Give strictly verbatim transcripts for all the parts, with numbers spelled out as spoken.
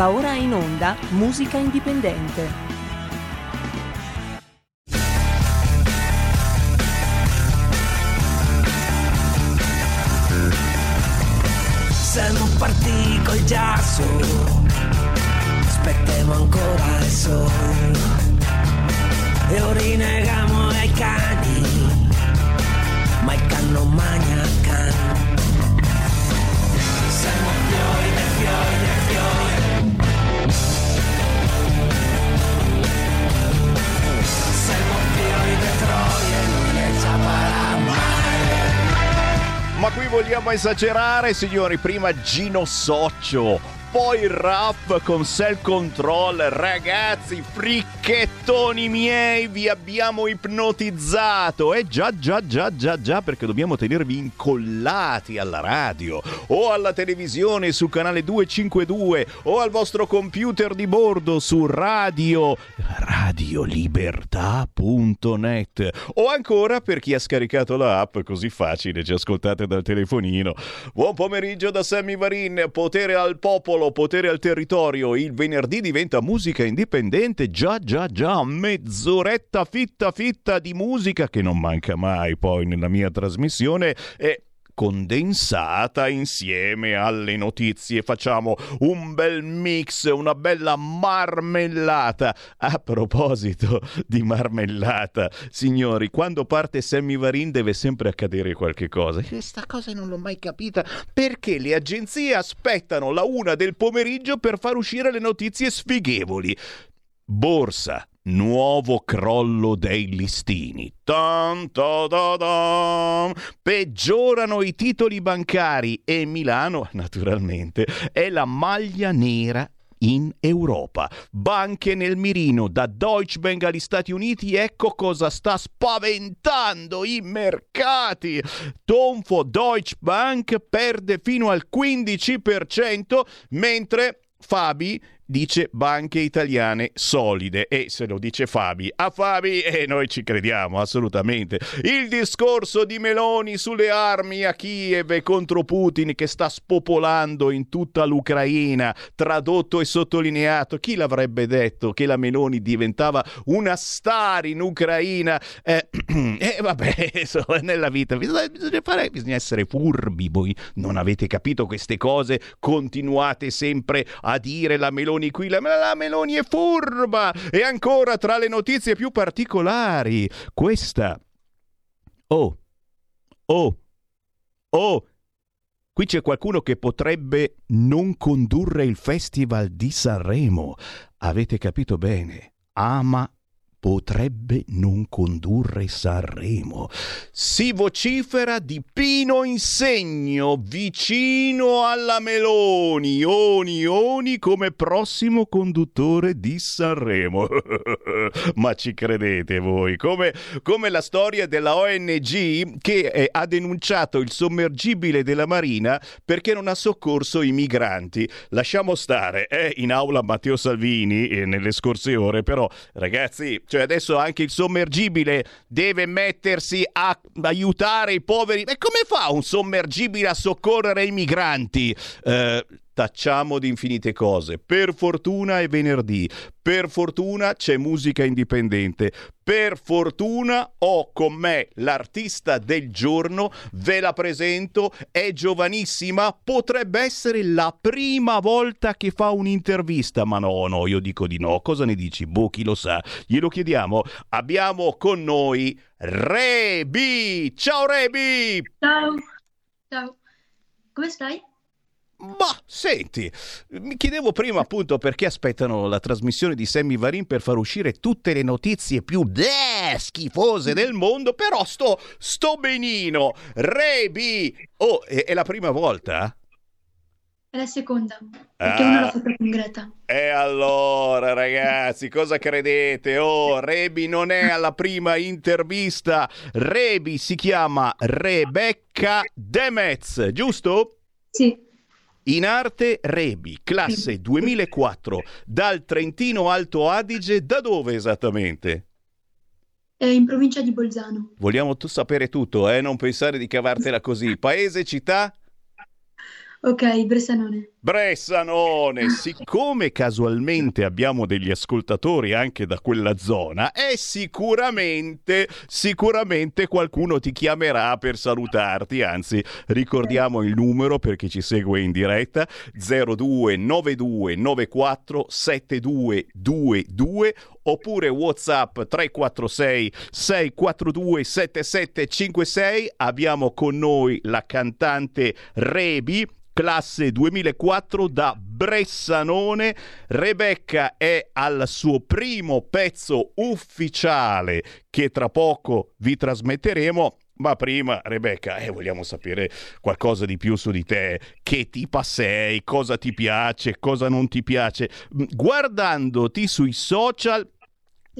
Va ora in onda Musica Indipendente. Se non partì col giasso, aspettiamo ancora il sole e orinegamo ai cani, ma il can non mangia il can. Siamo fiori e fiori e fiori. Siamo fiori e troie, non ne saprà mai. Ma qui vogliamo esagerare, signori, prima Gino Soccio, poi rap con Self Control. Ragazzi, fricchettoni miei, vi abbiamo ipnotizzato. E eh, già, già, già, già, già, perché dobbiamo tenervi incollati alla radio o alla televisione su canale duecentocinquantadue o al vostro computer di bordo su radio radiolibertà punto net, o ancora per chi ha scaricato la app, così facile, ci ascoltate dal telefonino. Buon pomeriggio da Sammy Varin. Potere al popolo, potere al territorio, il venerdì diventa Musica Indipendente. Già, già, già, mezz'oretta fitta fitta di musica che non manca mai poi nella mia trasmissione, e condensata insieme alle notizie facciamo un bel mix, una bella marmellata. A proposito di marmellata, signori, quando parte Sammy Varin deve sempre accadere qualche cosa. Questa cosa non l'ho mai capita, perché le agenzie aspettano la una del pomeriggio per far uscire le notizie sfighevoli. Borsa, nuovo crollo dei listini. Peggiorano i titoli bancari e Milano, naturalmente, è la maglia nera in Europa. Banche nel mirino, da Deutsche Bank agli Stati Uniti, ecco cosa sta spaventando i mercati. Tonfo Deutsche Bank, perde fino al quindici per cento, mentre Fabi dice banche italiane solide, e se lo dice Fabi, a Fabi e eh, noi ci crediamo assolutamente. Il discorso di Meloni sulle armi a Kiev e contro Putin, che sta spopolando in tutta l'Ucraina, tradotto e sottolineato. Chi l'avrebbe detto che la Meloni diventava una star in Ucraina? E eh, eh, vabbè, insomma, nella vita bisogna, bisogna fare, bisogna essere furbi. Voi non avete capito queste cose, continuate sempre a dire la Meloni qui, la, la Meloni è furba. E ancora, tra le notizie più particolari, questa. Oh, oh, oh, qui c'è qualcuno che potrebbe non condurre il Festival di Sanremo. Avete capito bene, ama potrebbe non condurre Sanremo. Si vocifera di Pino Insegno vicino alla Meloni, Oni Oni come prossimo conduttore di Sanremo. Ma ci credete voi? Come, come la storia della O N G che eh, ha denunciato il sommergibile della Marina perché non ha soccorso i migranti. Lasciamo stare, eh, in aula Matteo Salvini eh, nelle scorse ore, però ragazzi, cioè adesso anche il sommergibile deve mettersi a aiutare i poveri. E come fa un sommergibile a soccorrere i migranti? Eh, tacciamo di infinite cose. Per fortuna è venerdì, per fortuna c'è Musica Indipendente, per fortuna ho con me l'artista del giorno, ve la presento, è giovanissima, potrebbe essere la prima volta che fa un'intervista, ma no, no, io dico di no. Cosa ne dici? Boh, chi lo sa, glielo chiediamo. Abbiamo con noi Rebi. Ciao Rebi! Ciao, ciao, come stai? Ma senti, mi chiedevo prima appunto perché aspettano la trasmissione di Sammy Varin per far uscire tutte le notizie più bleh, schifose del mondo, però sto, sto benino. Rebi, oh, è, è la prima volta? È la seconda, perché ah. non l'ho fatta con Greta. E allora ragazzi, cosa credete? Oh, Rebi non è alla prima intervista. Rebi si chiama Rebecca Demetz, giusto? Sì. In arte Rebi, classe duemilaquattro, dal Trentino Alto Adige. Da dove esattamente? È in provincia di Bolzano. Vogliamo tu sapere tutto, eh? Non pensare di cavartela così. Paese, città? Ok, Bressanone. Bressanone, siccome casualmente abbiamo degli ascoltatori anche da quella zona, e sicuramente, sicuramente qualcuno ti chiamerà per salutarti. Anzi, ricordiamo il numero per chi ci segue in diretta: zero due nove due nove quattro sette due due due, oppure WhatsApp tre quattro sei sei quattro due sette sette cinque sei. Abbiamo con noi la cantante Rebi, classe duemilaquattro, da Bressanone. Rebecca è al suo primo pezzo ufficiale che tra poco vi trasmetteremo, ma prima Rebecca, eh, vogliamo sapere qualcosa di più su di te, che tipa sei, cosa ti piace, cosa non ti piace. Guardandoti sui social,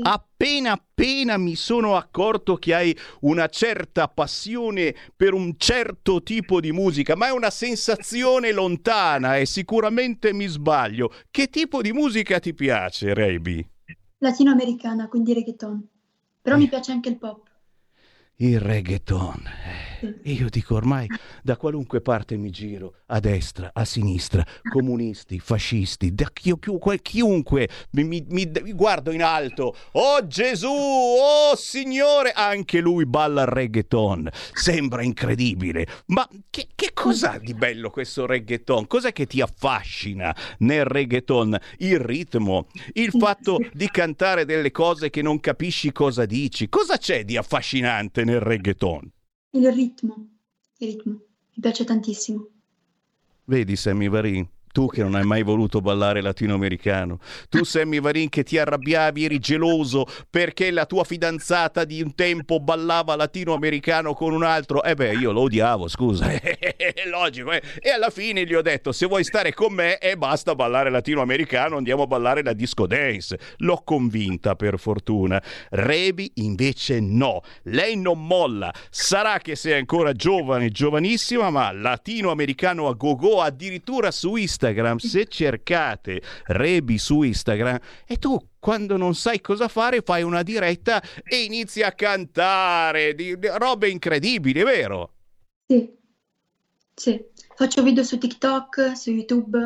appena appena mi sono accorto che hai una certa passione per un certo tipo di musica, ma è una sensazione lontana e sicuramente mi sbaglio. Che tipo di musica ti piace, Rebi? Latinoamericana, quindi reggaeton. Però eh. mi piace anche il pop. Il reggaeton. E io dico, ormai da qualunque parte mi giro, a destra, a sinistra, comunisti, fascisti, da chi, chi, chiunque mi, mi, mi guardo in alto, oh Gesù, oh Signore, anche lui balla il reggaeton, sembra incredibile. Ma che, che cos'ha di bello questo reggaeton? Cos'è che ti affascina nel reggaeton? Il ritmo, il fatto di cantare delle cose che non capisci cosa dici. Cosa c'è di affascinante nel reggaeton? Il ritmo, il ritmo, mi piace tantissimo. Vedi, Sammy Varin, tu che non hai mai voluto ballare latinoamericano, tu Sammy Varin che ti arrabbiavi, eri geloso perché la tua fidanzata di un tempo ballava latinoamericano con un altro, e eh beh io lo odiavo, scusa, è logico, eh? E alla fine gli ho detto, se vuoi stare con me e eh, basta ballare latinoamericano, andiamo a ballare la disco dance. L'ho convinta, per fortuna. Rebi invece no, lei non molla, sarà che sei ancora giovane, giovanissima, ma latinoamericano a gogo, addirittura su Instagram. Instagram, se cercate Rebi su Instagram, e tu quando non sai cosa fare fai una diretta e inizi a cantare di, di robe incredibili, vero? Sì, sì, faccio video su TikTok, su YouTube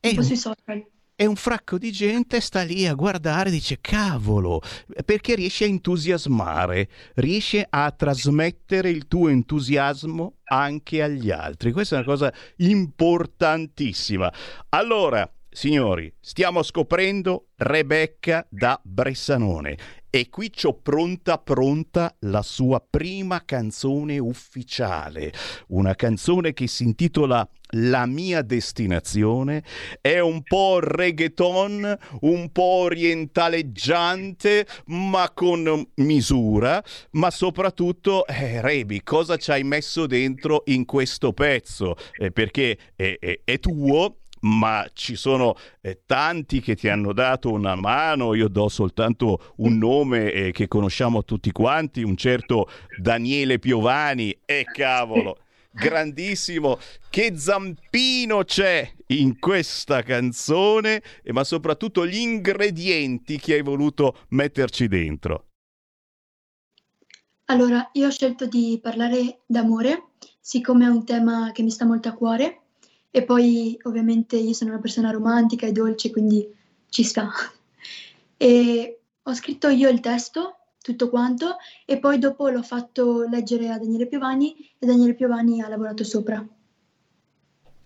e un po' sui social. E un fracco di gente sta lì a guardare e dice cavolo, perché riesci a entusiasmare, riesci a trasmettere il tuo entusiasmo anche agli altri. Questa è una cosa importantissima. Allora, signori, stiamo scoprendo Rebecca da Bressanone e qui c'ho pronta pronta la sua prima canzone ufficiale, una canzone che si intitola La mia destinazione. È un po' reggaeton, un po' orientaleggiante, ma con misura, ma soprattutto eh, Rebi, cosa ci hai messo dentro in questo pezzo? Eh, perché è, è, è tuo, ma ci sono eh, tanti che ti hanno dato una mano. Io do soltanto un nome eh, che conosciamo tutti quanti, un certo Daniele Piovani, e eh, cavolo, grandissimo, che zampino c'è in questa canzone, eh, ma soprattutto gli ingredienti che hai voluto metterci dentro. Allora, io ho scelto di parlare d'amore, siccome è un tema che mi sta molto a cuore. E poi ovviamente io sono una persona romantica e dolce, quindi ci sta. E ho scritto io il testo, tutto quanto, e poi dopo l'ho fatto leggere a Daniele Piovani e Daniele Piovani ha lavorato sopra.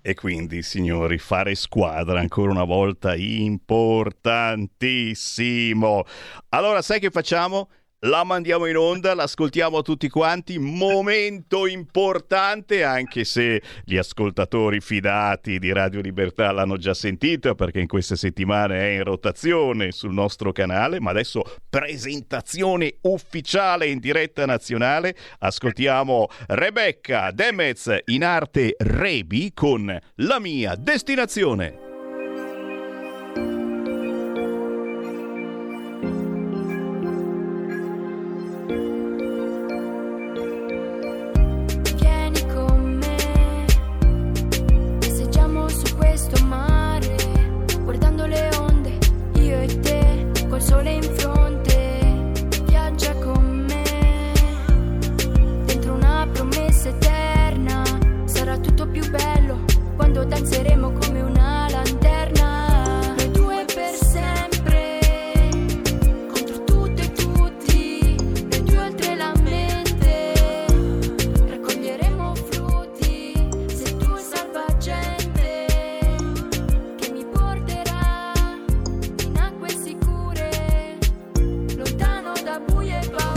E quindi, signori, fare squadra ancora una volta, importantissimo. Allora, sai che facciamo? La mandiamo in onda, l'ascoltiamo tutti quanti, momento importante, anche se gli ascoltatori fidati di Radio Libertà l'hanno già sentita perché in queste settimane è in rotazione sul nostro canale, ma adesso presentazione ufficiale in diretta nazionale. Ascoltiamo Rebecca Demetz, in arte Rebi, con La mia destinazione. Sole in fronte, viaggia con me, dentro una promessa eterna, sarà tutto più bello. quando danzeremo come una lanterna, noi due per sempre, contro tutto e tutti, noi due oltre la mente, raccoglieremo frutti, sei tu salvagente, che mi porterà in acque sicure, lontano da buie paure.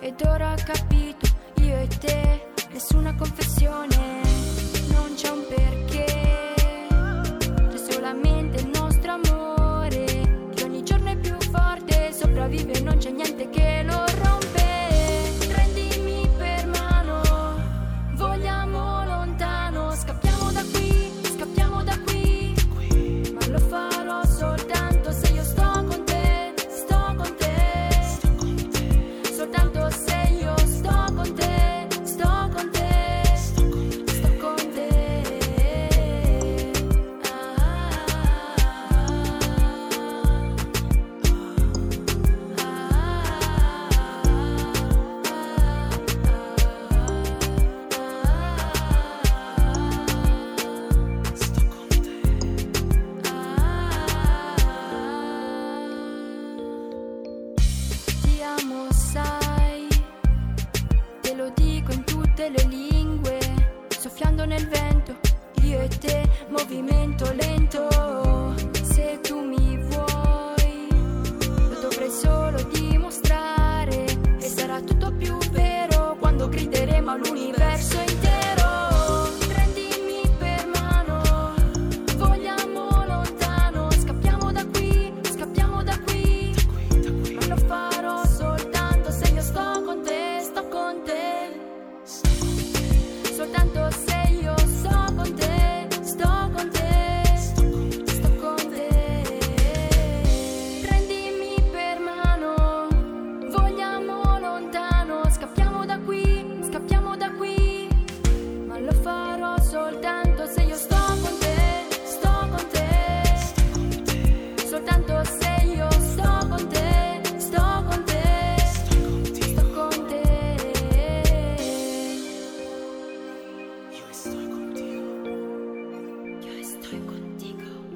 Ed ora ho capito, io e te, nessuna confessione, non c'è un perché, c'è solamente il nostro amore, che ogni giorno è più forte, sopravvive, non c'è niente che lo rompe, prendimi per mano, vogliamo lontano, scappiamo da qui, scappiamo da qui, ma lo farò soltanto se io sto con te, sto con te.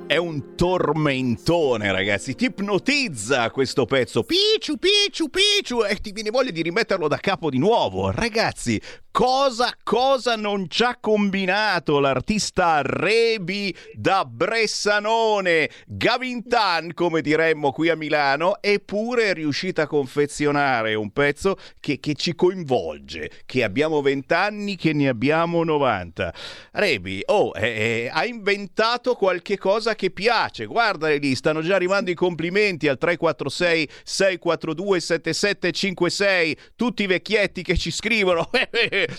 È un tormentone, ragazzi, ti ipnotizza questo pezzo, picciu picciu picciu, e ti viene voglia di rimetterlo da capo di nuovo. Ragazzi, cosa cosa non ci ha combinato l'artista Rebi da Bressanone, Gavintan come diremmo qui a Milano, eppure è riuscita a confezionare un pezzo che, che ci coinvolge, che abbiamo vent'anni, che ne abbiamo novanta. Rebi, oh, eh, eh, ha inventato qualche cosa che che piace. Guardali lì, stanno già arrivando i complimenti al tre quattro sei sei quattro due sette sette cinque sei, tutti i vecchietti che ci scrivono.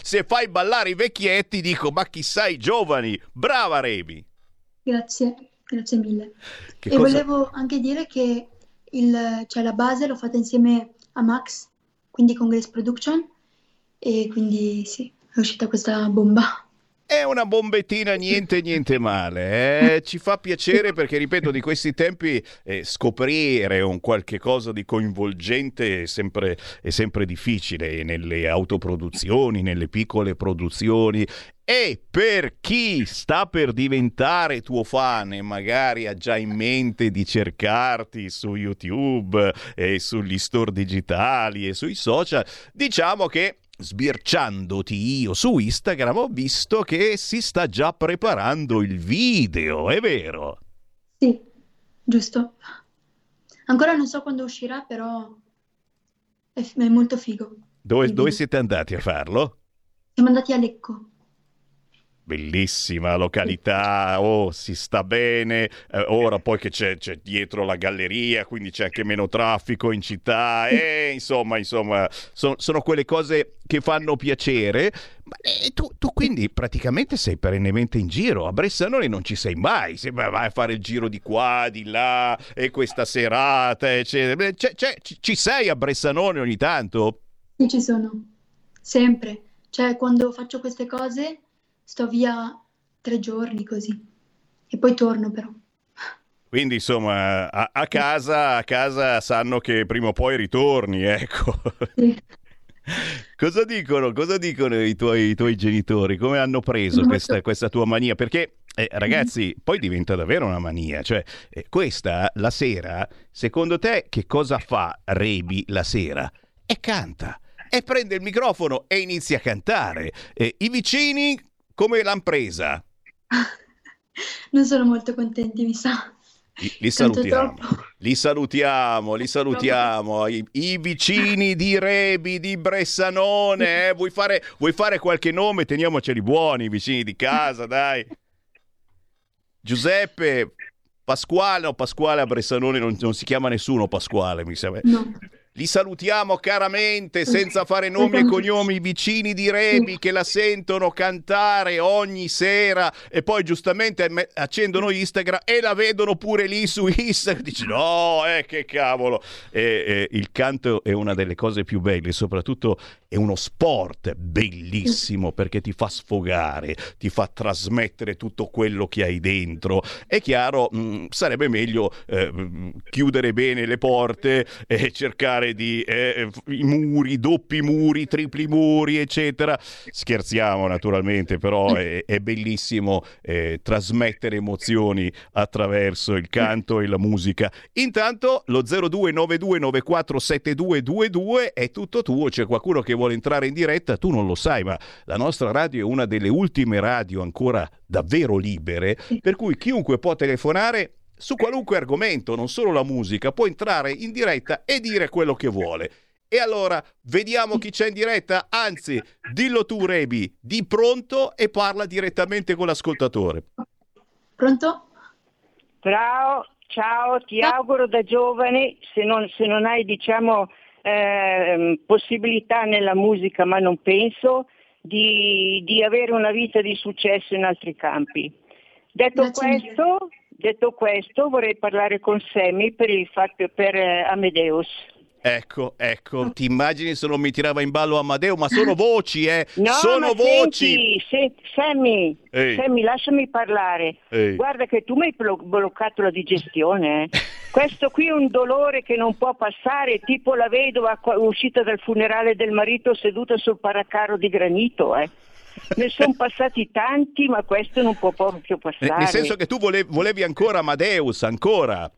Se fai ballare i vecchietti dico, ma chissà i giovani. Brava Rebi. Grazie, grazie mille. Che e cosa... volevo anche dire che il, cioè la base l'ho fatta insieme a Max, quindi con Grace Production, e quindi sì, è uscita questa bomba. È una bombettina, niente niente male, eh? Ci fa piacere perché, ripeto, di questi tempi eh, scoprire un qualche cosa di coinvolgente è sempre, è sempre difficile nelle autoproduzioni, nelle piccole produzioni. E per chi sta per diventare tuo fan e magari ha già in mente di cercarti su YouTube e sugli store digitali e sui social, diciamo che sbirciandoti io su Instagram ho visto che si sta già preparando il video, è vero? Sì, giusto. Ancora non so quando uscirà, però è, f- è molto figo. Dove, dove siete andati a farlo? Siamo andati a Lecco. bellissima località, oh, si sta bene, eh, ora poi che c'è, c'è dietro la galleria, quindi c'è anche meno traffico in città, e insomma, insomma so, sono quelle cose che fanno piacere. Ma, eh, tu, tu quindi praticamente sei perennemente in giro, a Bressanone non ci sei mai, se vai a fare il giro di qua, di là, e questa serata, eccetera. C'è, c'è, ci sei a Bressanone ogni tanto? Sì, ci sono, sempre, cioè quando faccio queste cose... Sto via tre giorni così e poi torno però. Quindi insomma a, a casa a casa sanno che prima o poi ritorni, ecco. Sì. Cosa dicono? Cosa dicono i tuoi, i tuoi genitori? Come hanno preso questa, questa tua mania? Perché eh, ragazzi, poi diventa davvero una mania. Cioè eh, questa la sera, secondo te che cosa fa Rebi la sera? E canta, e prende il microfono e inizia a cantare. Eh, i vicini come l'han presa? Non sono molto contenti, mi sa. Li, li salutiamo, li salutiamo, li salutiamo. I, i vicini di Rebi, di Bressanone. Eh? Vuoi fare, vuoi fare qualche nome? Teniamoceli buoni, i vicini di casa, dai. Giuseppe, Pasquale, no, Pasquale a Bressanone non, non si chiama nessuno Pasquale, mi sembra. No. Li salutiamo caramente, senza fare nomi e cognomi, i vicini di Rebi che la sentono cantare ogni sera e poi giustamente accendono Instagram e la vedono pure lì su Instagram. Dici no, eh, che cavolo. E, e, il canto è una delle cose più belle, soprattutto è uno sport bellissimo perché ti fa sfogare, ti fa trasmettere tutto quello che hai dentro. È chiaro, mh, sarebbe meglio eh, chiudere bene le porte e cercare di eh, i muri, doppi muri, tripli muri, eccetera. Scherziamo naturalmente, però è, è bellissimo eh, trasmettere emozioni attraverso il canto e la musica. Intanto lo zero due nove due nove quattro sette due due due è tutto tuo. C'è qualcuno che vuole entrare in diretta, tu non lo sai, ma la nostra radio è una delle ultime radio ancora davvero libere, per cui chiunque può telefonare su qualunque argomento, non solo la musica, può entrare in diretta e dire quello che vuole. E allora vediamo chi c'è in diretta, anzi dillo tu Rebi, di pronto e parla direttamente con l'ascoltatore. Pronto? Ciao, ciao, ti auguro da giovane, se non, se non hai diciamo eh, possibilità nella musica, ma non penso, di, di avere una vita di successo in altri campi. Detto questo... Detto questo, vorrei parlare con Sammy per il fatto per eh, Amadeus. Ecco, ecco, ti immagini se non mi tirava in ballo Amadeo, ma sono voci, eh! No, sono ma voci! Senti, senti, Sammy, Sammy, lasciami parlare. Ehi. Guarda che tu mi hai blo- bloccato la digestione, eh. Questo qui è un dolore che non può passare, tipo la vedova uscita dal funerale del marito seduta sul paracarro di granito, eh. Ne sono passati tanti, ma questo non può proprio passare. Nel senso che tu volevi, volevi ancora Amadeus, ancora?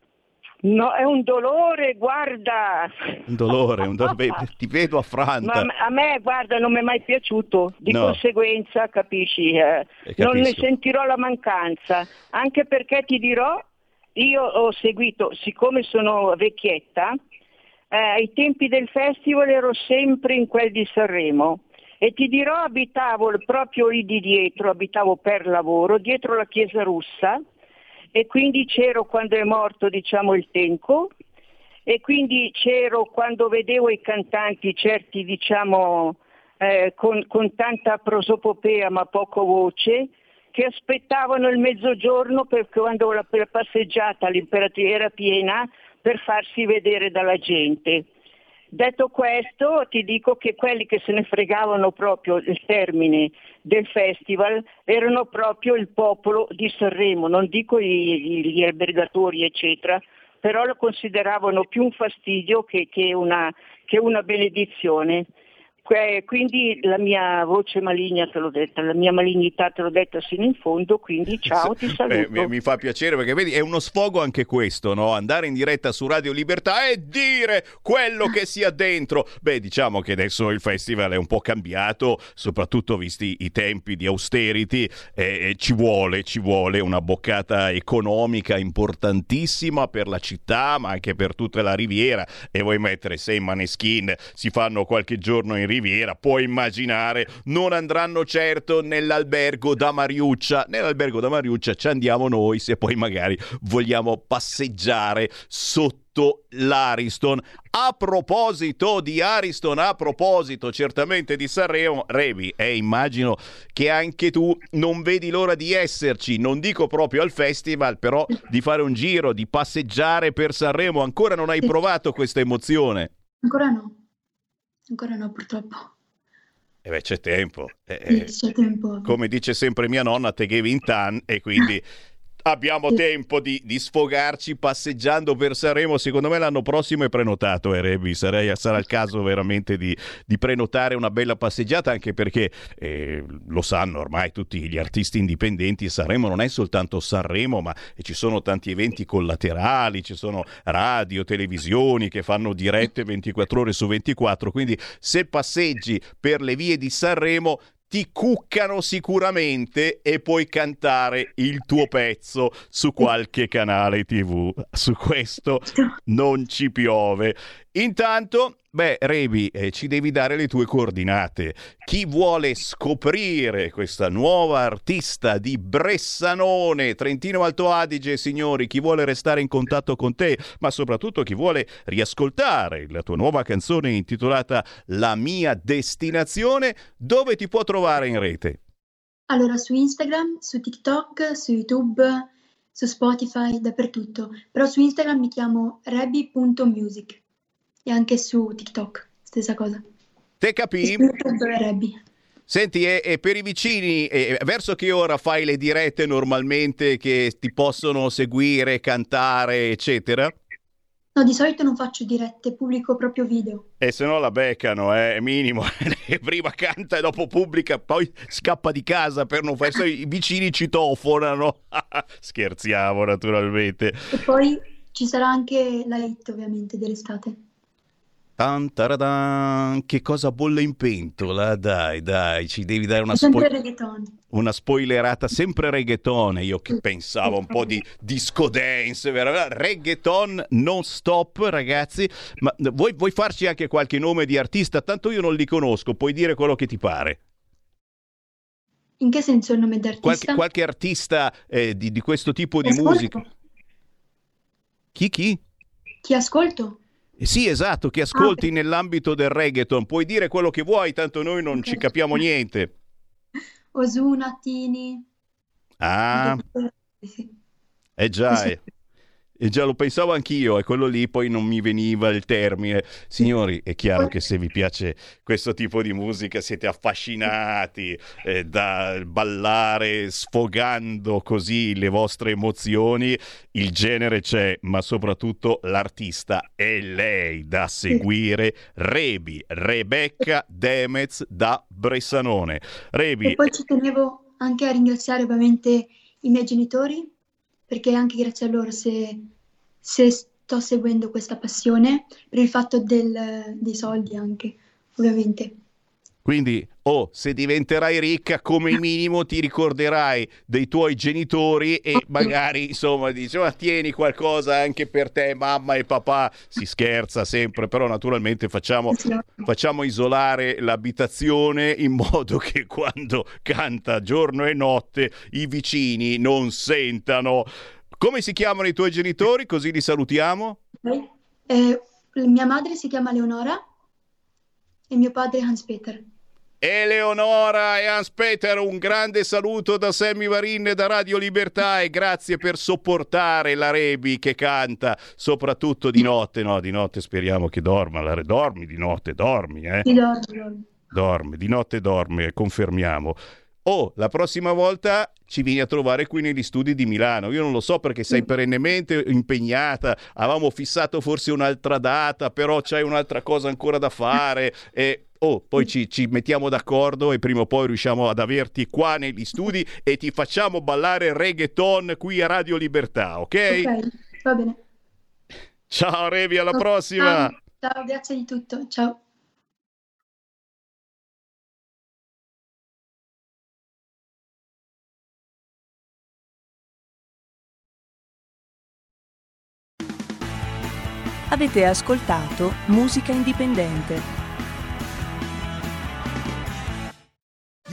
No, è un dolore, guarda. Un dolore, un dolore. Ti vedo affranta. Ma a me, guarda, non mi è mai piaciuto. Di no. Conseguenza, capisci? Eh, non ne sentirò la mancanza. Anche perché ti dirò, io ho seguito, siccome sono vecchietta, eh, ai tempi del festival ero sempre in quel di Sanremo. E ti dirò, abitavo proprio lì di dietro, abitavo per lavoro, dietro la chiesa russa, e quindi c'ero quando è morto diciamo il Tenco, e quindi c'ero quando vedevo i cantanti, certi diciamo eh, con, con tanta prosopopea ma poco voce, che aspettavano il mezzogiorno perché quando la passeggiata all'Imperatore era piena per farsi vedere dalla gente. Detto questo, ti dico che quelli che se ne fregavano proprio il termine del festival erano proprio il popolo di Sanremo, non dico gli, gli albergatori eccetera, però lo consideravano più un fastidio che, che, una, che una benedizione. Que- quindi la mia voce maligna te l'ho detta, la mia malignità te l'ho detta sino in fondo, quindi ciao, ti saluto. Beh, mi, mi fa piacere perché vedi è uno sfogo anche questo, no? Andare in diretta su Radio Libertà e dire quello che sia dentro. Beh, diciamo che adesso il festival è un po' cambiato, soprattutto visti i tempi di austerity, eh, ci vuole, ci vuole una boccata economica importantissima per la città ma anche per tutta la riviera, e vuoi mettere sei Maneskin, si fanno qualche giorno in Riviera, puoi immaginare, non andranno certo nell'albergo da Mariuccia. Nell'albergo da Mariuccia ci andiamo noi se poi magari vogliamo passeggiare sotto l'Ariston. A proposito di Ariston, a proposito certamente di Sanremo, Revi, e eh, immagino che anche tu non vedi l'ora di esserci, non dico proprio al festival, però di fare un giro, di passeggiare per Sanremo. Ancora non hai provato questa emozione? Ancora no, ancora no purtroppo. E eh beh, c'è tempo, eh, c'è tempo. Come dice sempre mia nonna, te gevi in tan, e quindi... Abbiamo tempo di, di sfogarci passeggiando per Sanremo. Secondo me l'anno prossimo è prenotato, eh, Rebi. Sarei, sarà il caso veramente di, di prenotare una bella passeggiata, anche perché eh, lo sanno ormai tutti gli artisti indipendenti, Sanremo non è soltanto Sanremo, ma ci sono tanti eventi collaterali, ci sono radio, televisioni che fanno dirette ventiquattro ore su ventiquattro, quindi se passeggi per le vie di Sanremo ti cuccano sicuramente e puoi cantare il tuo pezzo su qualche canale tivù. Su questo non ci piove. Intanto, beh, Rebi, eh, ci devi dare le tue coordinate. Chi vuole scoprire questa nuova artista di Bressanone, Trentino Alto Adige, signori, chi vuole restare in contatto con te, ma soprattutto chi vuole riascoltare la tua nuova canzone intitolata La mia destinazione, dove ti può trovare in rete? Allora, su Instagram, su TikTok, su YouTube, su Spotify, dappertutto. Però su Instagram mi chiamo rebi punto music. E anche su TikTok, stessa cosa. Te capì? Senti, e, e per i vicini, e, verso che ora fai le dirette normalmente che ti possono seguire, cantare, eccetera? No, di solito non faccio dirette, pubblico proprio video. E se no la beccano, è eh, minimo. Prima canta e dopo pubblica, poi scappa di casa per non fare... I vicini citofonano. Scherziamo, naturalmente. E poi ci sarà anche la hit, ovviamente, dell'estate. Tantaradan, che cosa bolle in pentola? Dai, dai, ci devi dare una, spo- una spoilerata. Sempre reggaeton. Io che pensavo un po' di disco dance, veramente. Reggaeton non stop, ragazzi. Ma vuoi, vuoi farci anche qualche nome di artista? Tanto io non li conosco, puoi dire quello che ti pare. In che senso il nome d'artista? Qualche, qualche artista eh, di, di questo tipo chi di ascolto? Musica. Chi, chi? Chi ascolto? Sì, esatto, che ascolti ah, nell'ambito del reggaeton. Puoi dire quello che vuoi, tanto noi non ci capiamo niente. Osunatini. Ah, è già, è, è già, lo pensavo anch'io, e quello lì poi non mi veniva il termine. Signori, è chiaro che se vi piace questo tipo di musica siete affascinati eh, da ballare sfogando così le vostre emozioni. Il genere c'è, ma soprattutto l'artista è lei da seguire, Rebi, Rebecca Demetz da Bressanone. Rebi. E poi ci tenevo anche a ringraziare ovviamente i miei genitori, perché anche grazie a loro se, se sto seguendo questa passione, per il fatto del, dei soldi anche, ovviamente. Quindi, oh, se diventerai ricca, come minimo ti ricorderai dei tuoi genitori e magari, insomma, dici, ma tieni qualcosa anche per te, mamma e papà. Si scherza sempre, però naturalmente facciamo, facciamo isolare l'abitazione in modo che quando canta giorno e notte i vicini non sentano. Come si chiamano i tuoi genitori? Così li salutiamo. Eh, mia madre si chiama Leonora e mio padre Hans Peter. Eleonora e Hans Peter, un grande saluto da Sammy Varin da Radio Libertà, e grazie per sopportare la Rebi che canta soprattutto di notte. No, di notte speriamo che dorma. La Re... Dormi di notte, dormi, eh? Sì, dormi. Dormi, di notte dorme, confermiamo. Oh, la prossima volta ci vieni a trovare qui negli studi di Milano. Io non lo so perché sei perennemente impegnata, avevamo fissato forse un'altra data, però c'hai un'altra cosa ancora da fare e oh, poi ci, ci mettiamo d'accordo e prima o poi riusciamo ad averti qua negli studi e ti facciamo ballare reggaeton qui a Radio Libertà, ok? Ok, va bene. Ciao Revi, alla prossima! Ciao, ciao, grazie di tutto, ciao. Avete ascoltato Musica Indipendente.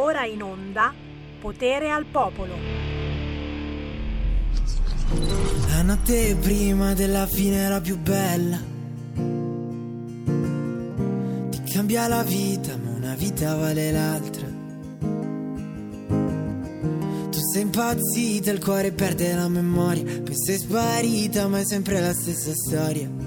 Ora in onda Potere al Popolo. La notte prima della fine era più bella. Ti cambia la vita, ma una vita vale l'altra. Tu sei impazzita, il cuore perde la memoria. Poi sei sparita, ma è sempre la stessa storia.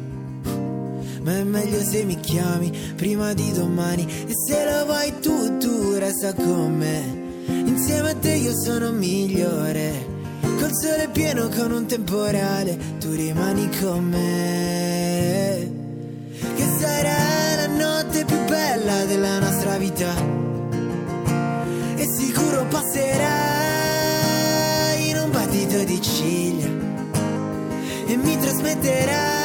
Ma è meglio se mi chiami prima di domani. E se lo vuoi tu, tu resta con me. Insieme a te io sono migliore. Col sole pieno, con un temporale, tu rimani con me. Che sarà la notte più bella della nostra vita. E sicuro passerà in un battito di ciglia. E mi trasmetterà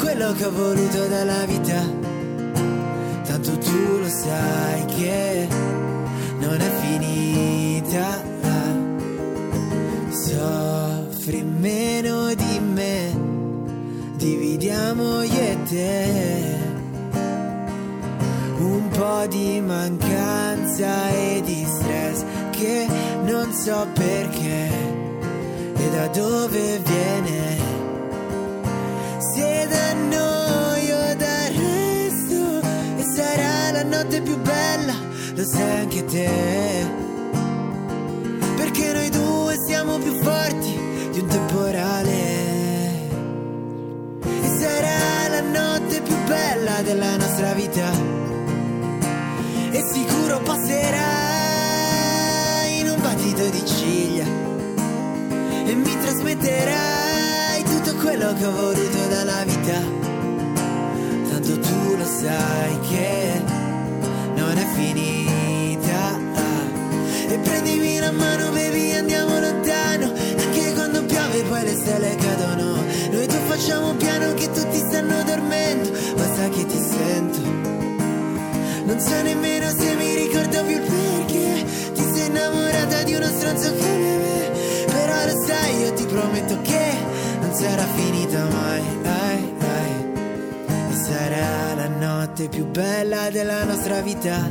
quello che ho voluto dalla vita. Tanto tu lo sai che non è finita. Soffri meno di me, dividiamo io e te. Un po' di mancanza e di stress che non so perché e da dove viene. Se da noi o dal resto, e sarà la notte più bella, lo sai anche te. Perché noi due siamo più forti di un temporale. E sarà la notte più bella della nostra vita. E sicuro passerà in un battito di ciglia. E mi trasmetterà quello che ho voluto dalla vita. Tanto tu lo sai che non è finita. E prendimi la mano, baby, andiamo lontano. Anche quando piove poi le stelle cadono. Noi tu facciamo piano che tutti stanno dormendo. Basta che ti sento. Non so nemmeno se mi ricordo più il perché ti sei innamorata di uno stronzo come me. Però lo sai, io ti prometto che non sarà finita mai, ai, ai. E sarà la notte più bella della nostra vita.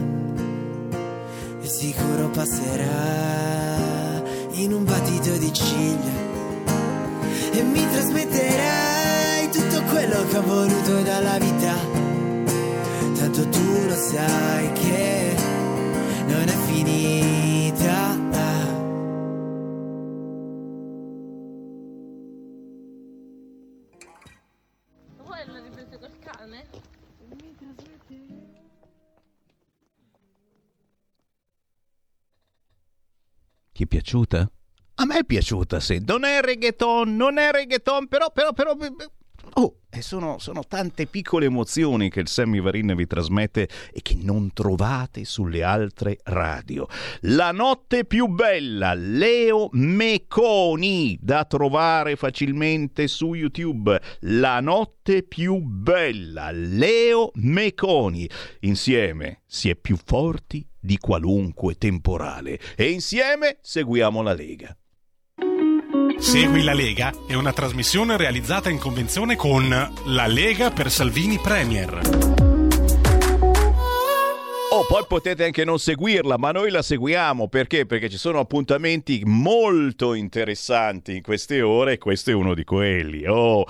E sicuro passerà in un battito di ciglia. E mi trasmetterai tutto quello che ho voluto dalla vita. Tanto tu lo sai che non è finita. Ti è piaciuta? A me è piaciuta, sì. Non è reggaeton, non è reggaeton, però, però, però... Oh, e sono, sono tante piccole emozioni che il Sammy Varin vi trasmette e che non trovate sulle altre radio. La notte più bella, Leo Meconi, da trovare facilmente su YouTube. La notte più bella, Leo Meconi. Insieme si è più forti di qualunque temporale e insieme seguiamo la Lega. Segui la Lega è una trasmissione realizzata in convenzione con La Lega per Salvini Premier. Oh, poi potete anche non seguirla, ma noi la seguiamo. Perché? Perché ci sono appuntamenti molto interessanti in queste ore e questo è uno di quelli. Oh,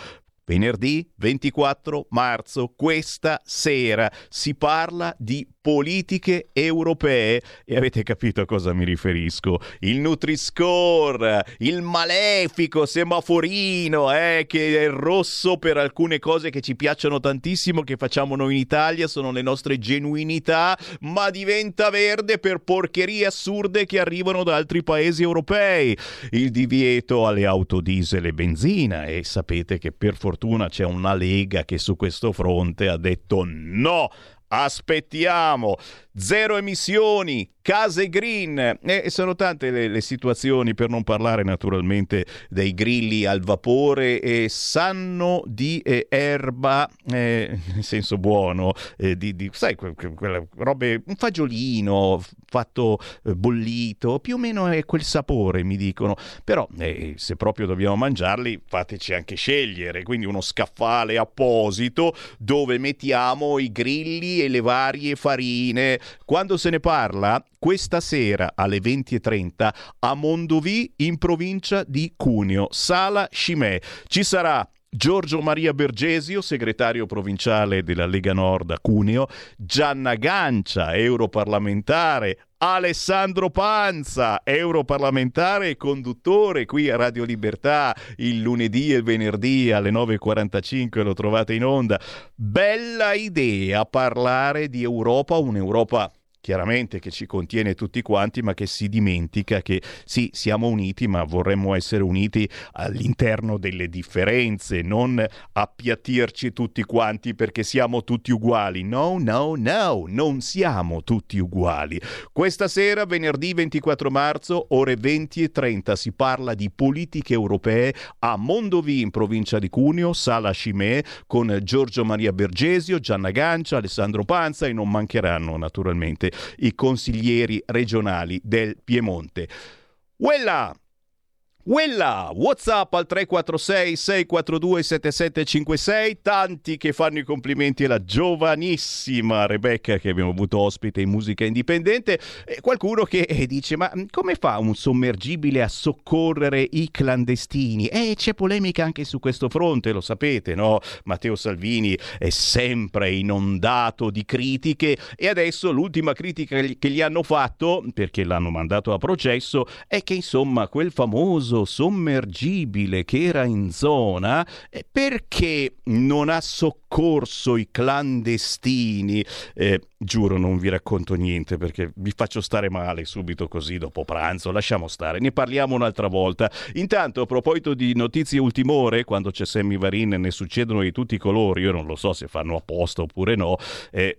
Venerdì ventiquattro marzo, questa sera, si parla di politiche europee e avete capito a cosa mi riferisco. Il Nutri-Score, il malefico semaforino eh, che è rosso per alcune cose che ci piacciono tantissimo, che facciamo noi in Italia, sono le nostre genuinità, ma diventa verde per porcherie assurde che arrivano da altri paesi europei. Il divieto alle auto diesel e benzina, e sapete che per fortuna c'è una Lega che su questo fronte ha detto no. Aspettiamo, zero emissioni, case green, e sono tante le, le situazioni, per non parlare naturalmente dei grilli al vapore, e sanno di eh, erba, eh, nel senso buono, eh, di, di, sai, que- que- quella robe, un fagiolino fatto eh, bollito, più o meno è quel sapore, mi dicono, però eh, se proprio dobbiamo mangiarli fateci anche scegliere, quindi uno scaffale apposito dove mettiamo i grilli e le varie farine. Quando se ne parla? Questa sera alle venti e trenta a Mondovì, in provincia di Cuneo, Sala Scimè. Ci sarà Giorgio Maria Bergesio, segretario provinciale della Lega Nord a Cuneo, Gianna Gancia, europarlamentare, Alessandro Panza, europarlamentare e conduttore qui a Radio Libertà il lunedì e il venerdì alle nove e quarantacinque, lo trovate in onda. Bella idea parlare di Europa, un'Europa chiaramente che ci contiene tutti quanti, ma che si dimentica che sì, siamo uniti, ma vorremmo essere uniti all'interno delle differenze, non appiattirci tutti quanti perché siamo tutti uguali. No, no, no, non siamo tutti uguali. Questa sera, venerdì ventiquattro marzo, ore venti e trenta, si parla di politiche europee a Mondovì, in provincia di Cuneo, Sala Scimè, con Giorgio Maria Bergesio, Gianna Gancia, Alessandro Panza, e non mancheranno naturalmente i consiglieri regionali del Piemonte. Uella! Uella! WhatsApp al tre quattro sei sei quattro due sette sette cinque sei. Tanti che fanno i complimenti alla giovanissima Rebecca che abbiamo avuto ospite in Musica Indipendente. E qualcuno che dice: ma come fa un sommergibile a soccorrere i clandestini? E c'è polemica anche su questo fronte, lo sapete, no? Matteo Salvini è sempre inondato di critiche, e adesso l'ultima critica che gli hanno fatto, perché l'hanno mandato a processo, è che insomma quel famoso sommergibile che era in zona, perché non ha soccorso i clandestini? Eh, giuro, non vi racconto niente perché vi faccio stare male subito così dopo pranzo, lasciamo stare, ne parliamo un'altra volta. Intanto, a proposito di notizie ultimore, quando c'è Sammy Varin ne succedono di tutti i colori, io non lo so se fanno apposta oppure no, eh,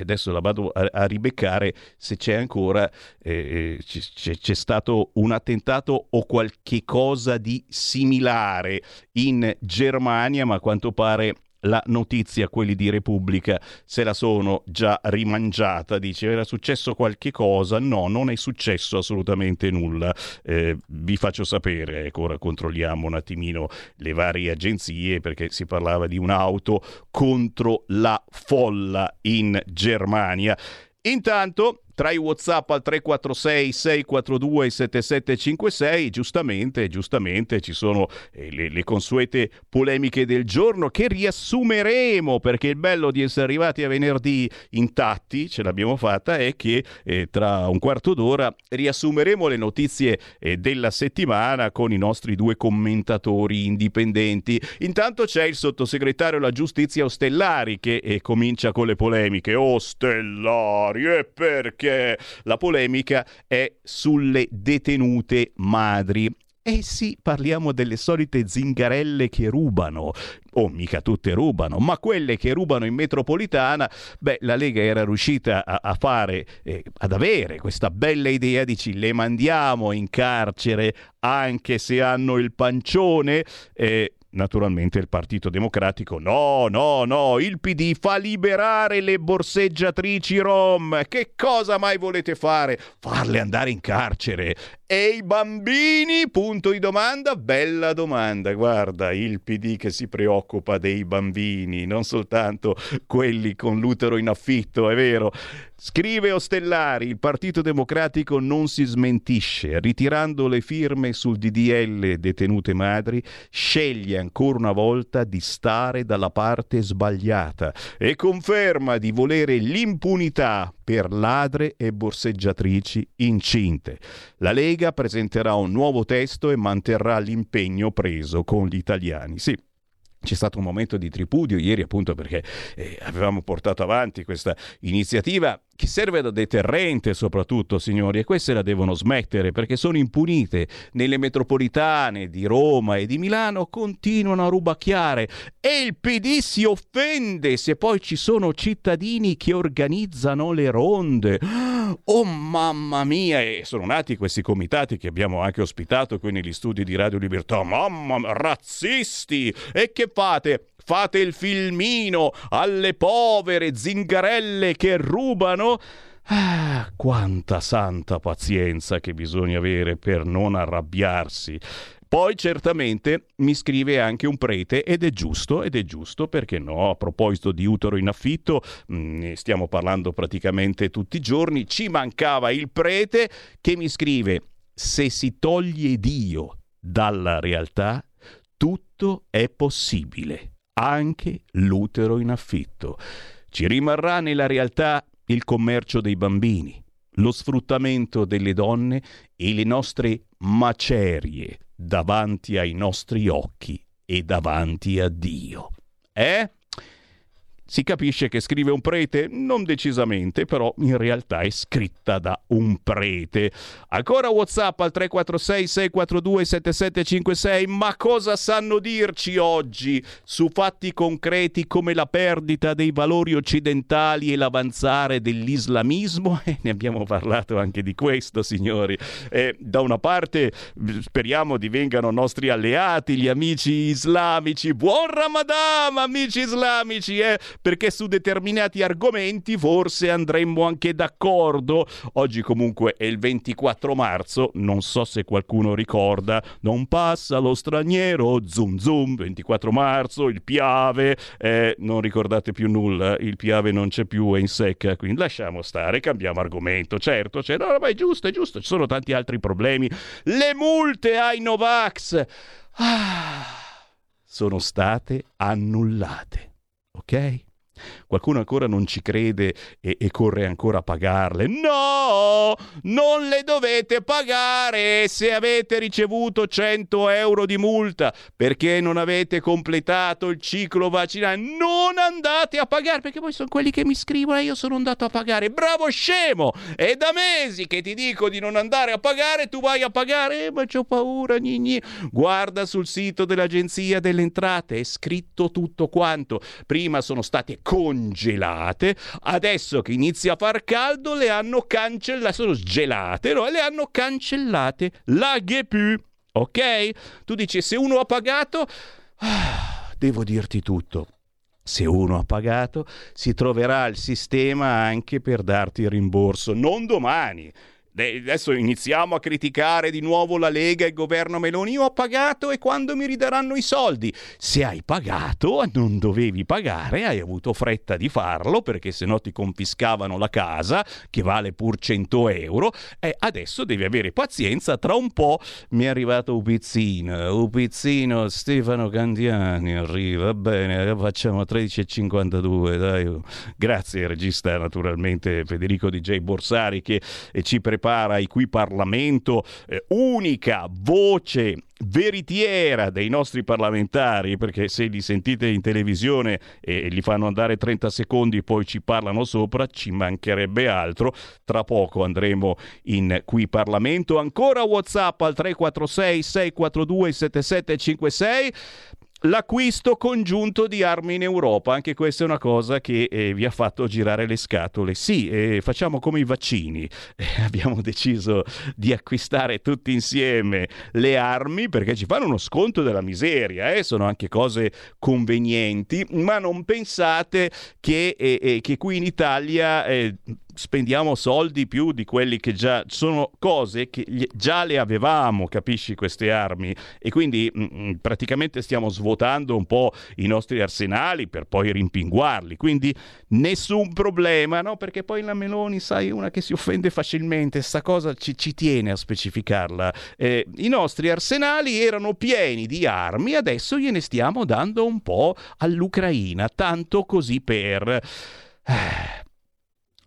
adesso la vado a, a ribeccare se c'è ancora, eh, c'è, c'è stato un attentato o qualche che cosa di similare in Germania, ma a quanto pare la notizia, quelli di Repubblica, se la sono già rimangiata. Dice: era successo qualche cosa? No, non è successo assolutamente nulla. Eh, vi faccio sapere, ecco, ora controlliamo un attimino le varie agenzie, perché si parlava di un'auto contro la folla in Germania. Intanto, tra i WhatsApp al tre quattro sei sei quattro due sette sette cinque sei, giustamente, giustamente ci sono le, le consuete polemiche del giorno che riassumeremo, perché il bello di essere arrivati a venerdì intatti, ce l'abbiamo fatta, è che eh, tra un quarto d'ora riassumeremo le notizie eh, della settimana con i nostri due commentatori indipendenti. Intanto c'è il sottosegretario alla giustizia Ostellari che eh, comincia con le polemiche. Ostellari, e perché? Che la polemica è sulle detenute madri. Eh sì, parliamo delle solite zingarelle che rubano. Oh, mica tutte rubano, ma quelle che rubano in metropolitana, beh, la Lega era riuscita a, a fare, eh, ad avere questa bella idea, dici, le mandiamo in carcere anche se hanno il pancione. Eh, Naturalmente il Partito Democratico no, no, no, il P D fa liberare le borseggiatrici rom. Che cosa mai volete fare? Farle andare in carcere. E i bambini? Punto di domanda. Bella domanda, guarda, il P D che si preoccupa dei bambini, non soltanto quelli con l'utero in affitto, è vero. Scrive Ostellari: il Partito Democratico non si smentisce, ritirando le firme sul D D L detenute madri, sceglie ancora una volta di stare dalla parte sbagliata e conferma di volere l'impunità per ladre e borseggiatrici incinte. La Lega presenterà un nuovo testo e manterrà l'impegno preso con gli italiani. Sì. C'è stato un momento di tripudio ieri, appunto perché eh, avevamo portato avanti questa iniziativa che serve da deterrente soprattutto, signori, e queste la devono smettere perché sono impunite. Nelle metropolitane di Roma e di Milano continuano a rubacchiare e il P D si offende se poi ci sono cittadini che organizzano le ronde. Oh mamma mia, e sono nati questi comitati che abbiamo anche ospitato qui negli studi di Radio Libertà. Mamma mia, razzisti! E che fate? Fate il filmino alle povere zingarelle che rubano? Ah, quanta santa pazienza che bisogna avere per non arrabbiarsi. Poi certamente mi scrive anche un prete, ed è giusto, ed è giusto, perché no, a proposito di utero in affitto, ne stiamo parlando praticamente tutti i giorni, ci mancava il prete che mi scrive: se si toglie Dio dalla realtà, tutto è possibile, anche l'utero in affitto. Ci rimarrà nella realtà il commercio dei bambini, lo sfruttamento delle donne e le nostre macerie davanti ai nostri occhi e davanti a Dio. Eh? Si capisce che scrive un prete? Non decisamente, però in realtà è scritta da un prete. Ancora WhatsApp al tre quattro sei sei quattro due sette sette cinque sei. Ma cosa sanno dirci oggi su fatti concreti come la perdita dei valori occidentali e l'avanzare dell'islamismo? E ne abbiamo parlato anche di questo, signori. E da una parte speriamo divengano nostri alleati gli amici islamici. Buon Ramadan, amici islamici, eh! Perché su determinati argomenti forse andremmo anche d'accordo. Oggi comunque è il ventiquattro marzo, non so se qualcuno ricorda, non passa lo straniero, zoom zoom, ventiquattro marzo, il Piave, eh, non ricordate più nulla, il Piave non c'è più, è in secca, quindi lasciamo stare, cambiamo argomento, certo, c'è, no, ma è giusto, è giusto, ci sono tanti altri problemi. Le multe ai Novax ah, sono state annullate. Ok? Qualcuno ancora non ci crede e, e corre ancora a pagarle. No! Non le dovete pagare se avete ricevuto cento euro di multa perché non avete completato il ciclo vaccinale. Non andate a pagare, perché poi sono quelli che mi scrivono e io sono andato a pagare. Bravo scemo! È da mesi che ti dico di non andare a pagare, tu vai a pagare. Eh, ma c'ho paura, gni gni. Guarda sul sito dell'Agenzia delle Entrate, è scritto tutto quanto. Prima sono state congelate, adesso che inizia a far caldo le hanno cancellate, sono sgelate, no? Le hanno cancellate, laghe più, ok? Tu dici, se uno ha pagato, ah, devo dirti tutto, se uno ha pagato si troverà il sistema anche per darti il rimborso, non domani. Adesso iniziamo a criticare di nuovo la Lega e il governo Meloni. Io ho pagato e quando mi ridaranno i soldi? Se hai pagato, non dovevi pagare, hai avuto fretta di farlo perché sennò ti confiscavano la casa che vale pur cento euro, e adesso devi avere pazienza. Tra un po' mi è arrivato Upizzino Upizzino Stefano Candiani arriva, bene, facciamo tredici e cinquantadue, dai. Grazie regista, naturalmente Federico D J Borsari che ci prepara Prepara i Qui Parlamento, eh, unica voce veritiera dei nostri parlamentari, perché se li sentite in televisione e eh, li fanno andare trenta secondi poi ci parlano sopra, ci mancherebbe altro. Tra poco andremo in Qui Parlamento. Ancora WhatsApp al tre quattro sei sei quattro due sette sette cinque sei. L'acquisto congiunto di armi in Europa, anche questa è una cosa che eh, vi ha fatto girare le scatole. Sì, eh, facciamo come i vaccini, eh, abbiamo deciso di acquistare tutti insieme le armi perché ci fanno uno sconto della miseria, eh? Sono anche cose convenienti, ma non pensate che, eh, eh, che qui in Italia eh, spendiamo soldi più di quelli che già sono, cose che già le avevamo, capisci, queste armi, e quindi mh, praticamente stiamo svuotando un po' i nostri arsenali per poi rimpinguarli, quindi nessun problema, no? Perché poi la Meloni, sai, una che si offende facilmente, sta cosa ci, ci tiene a specificarla, eh, i nostri arsenali erano pieni di armi, adesso gliene stiamo dando un po' all'Ucraina, tanto così per...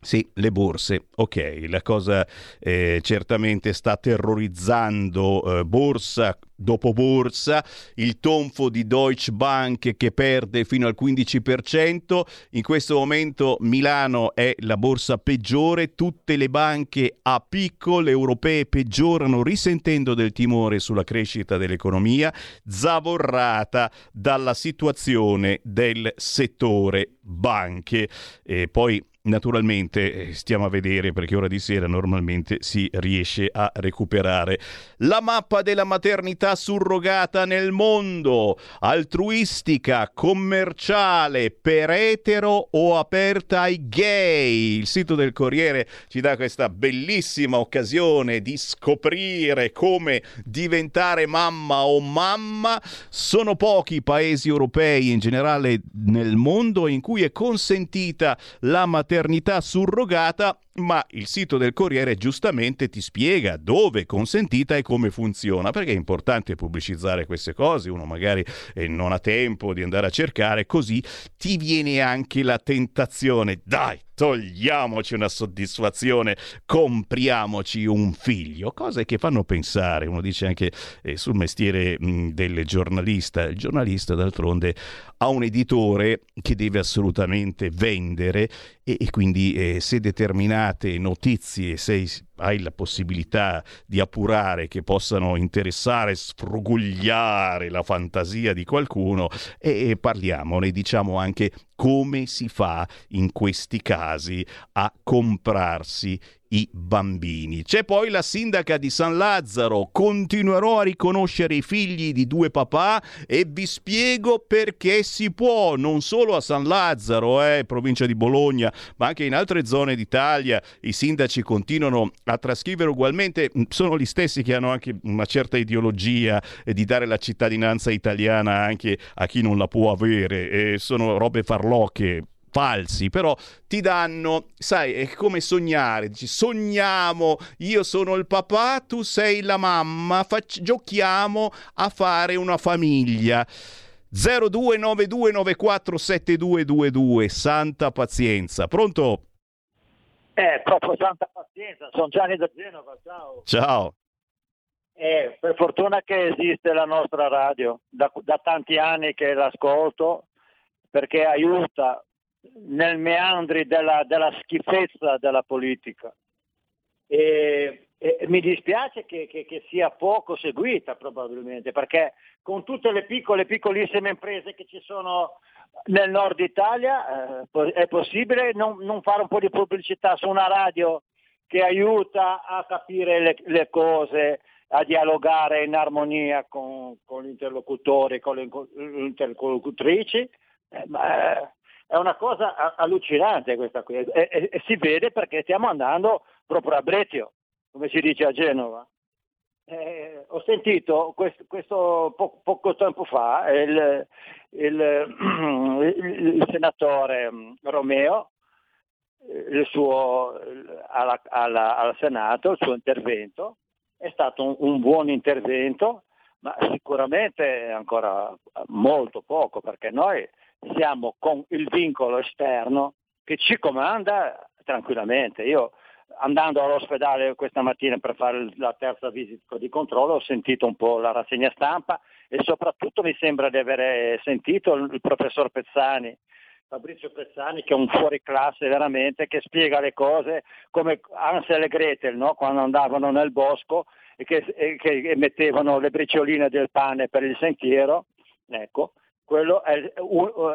Sì, le borse, ok, la cosa eh, certamente sta terrorizzando eh, borsa dopo borsa, il tonfo di Deutsche Bank che perde fino al quindici per cento, in questo momento Milano è la borsa peggiore, tutte le banche a picco, le europee peggiorano risentendo del timore sulla crescita dell'economia, zavorrata dalla situazione del settore banche. E poi naturalmente stiamo a vedere, perché ora di sera normalmente si riesce a recuperare. La mappa della maternità surrogata nel mondo, altruistica, commerciale, per etero o aperta ai gay. Il sito del Corriere ci dà questa bellissima occasione di scoprire come diventare mamma o mamma. Sono pochi i paesi europei, in generale nel mondo, in cui è consentita la maternità maternità surrogata, ma il sito del Corriere giustamente ti spiega dove è consentita e come funziona, perché è importante pubblicizzare queste cose, uno magari eh, non ha tempo di andare a cercare, così ti viene anche la tentazione, dai, togliamoci una soddisfazione, compriamoci un figlio, cose che fanno pensare, uno dice anche eh, sul mestiere mh, del giornalista, il giornalista d'altronde ha un editore che deve assolutamente vendere e, e quindi eh, se determinate notizie, se hai la possibilità di appurare che possano interessare, sfrugugliare la fantasia di qualcuno, e, e parliamone, diciamo anche come si fa in questi casi a comprarsi i bambini. C'è poi la sindaca di San Lazzaro, continuerò a riconoscere i figli di due papà e vi spiego perché si può, non solo a San Lazzaro, eh, provincia di Bologna, ma anche in altre zone d'Italia i sindaci continuano a trascrivere ugualmente, sono gli stessi che hanno anche una certa ideologia di dare la cittadinanza italiana anche a chi non la può avere, eh, sono robe farlocche, falsi, però ti danno, sai, è come sognare, dici, sogniamo, io sono il papà, tu sei la mamma, fac- giochiamo a fare una famiglia. zero due nove due nove quattro sette due due due, santa pazienza, pronto? Eh, proprio santa pazienza, sono Gianni da Genova, ciao. Ciao. Eh, per fortuna che esiste la nostra radio, da, da tanti anni che l'ascolto, perché aiuta nel meandri della, della schifezza della politica e, e mi dispiace che, che, che sia poco seguita probabilmente, perché con tutte le piccole piccolissime imprese che ci sono nel nord Italia eh, è possibile non, non fare un po' di pubblicità su una radio che aiuta a capire le, le cose, a dialogare in armonia con, con gli interlocutori, con le interlocutrici. eh, ma, eh, È una cosa allucinante questa qui, e, e, e si vede perché stiamo andando proprio a breccio, come si dice a Genova. Eh, ho sentito questo, questo po- poco tempo fa il, il, il senatore Romeo, il suo, alla, alla, al Senato, il suo intervento, è stato un, un buon intervento, ma sicuramente ancora molto poco, perché noi siamo con il vincolo esterno che ci comanda tranquillamente. Io andando all'ospedale questa mattina per fare la terza visita di controllo ho sentito un po' la rassegna stampa e soprattutto mi sembra di aver sentito il professor Pezzani, Fabrizio Pezzani, che è un fuoriclasse veramente, che spiega le cose come Hansel e Gretel, no? Quando andavano nel bosco e che, e che mettevano le bricioline del pane per il sentiero, ecco. Quello è uh, uh,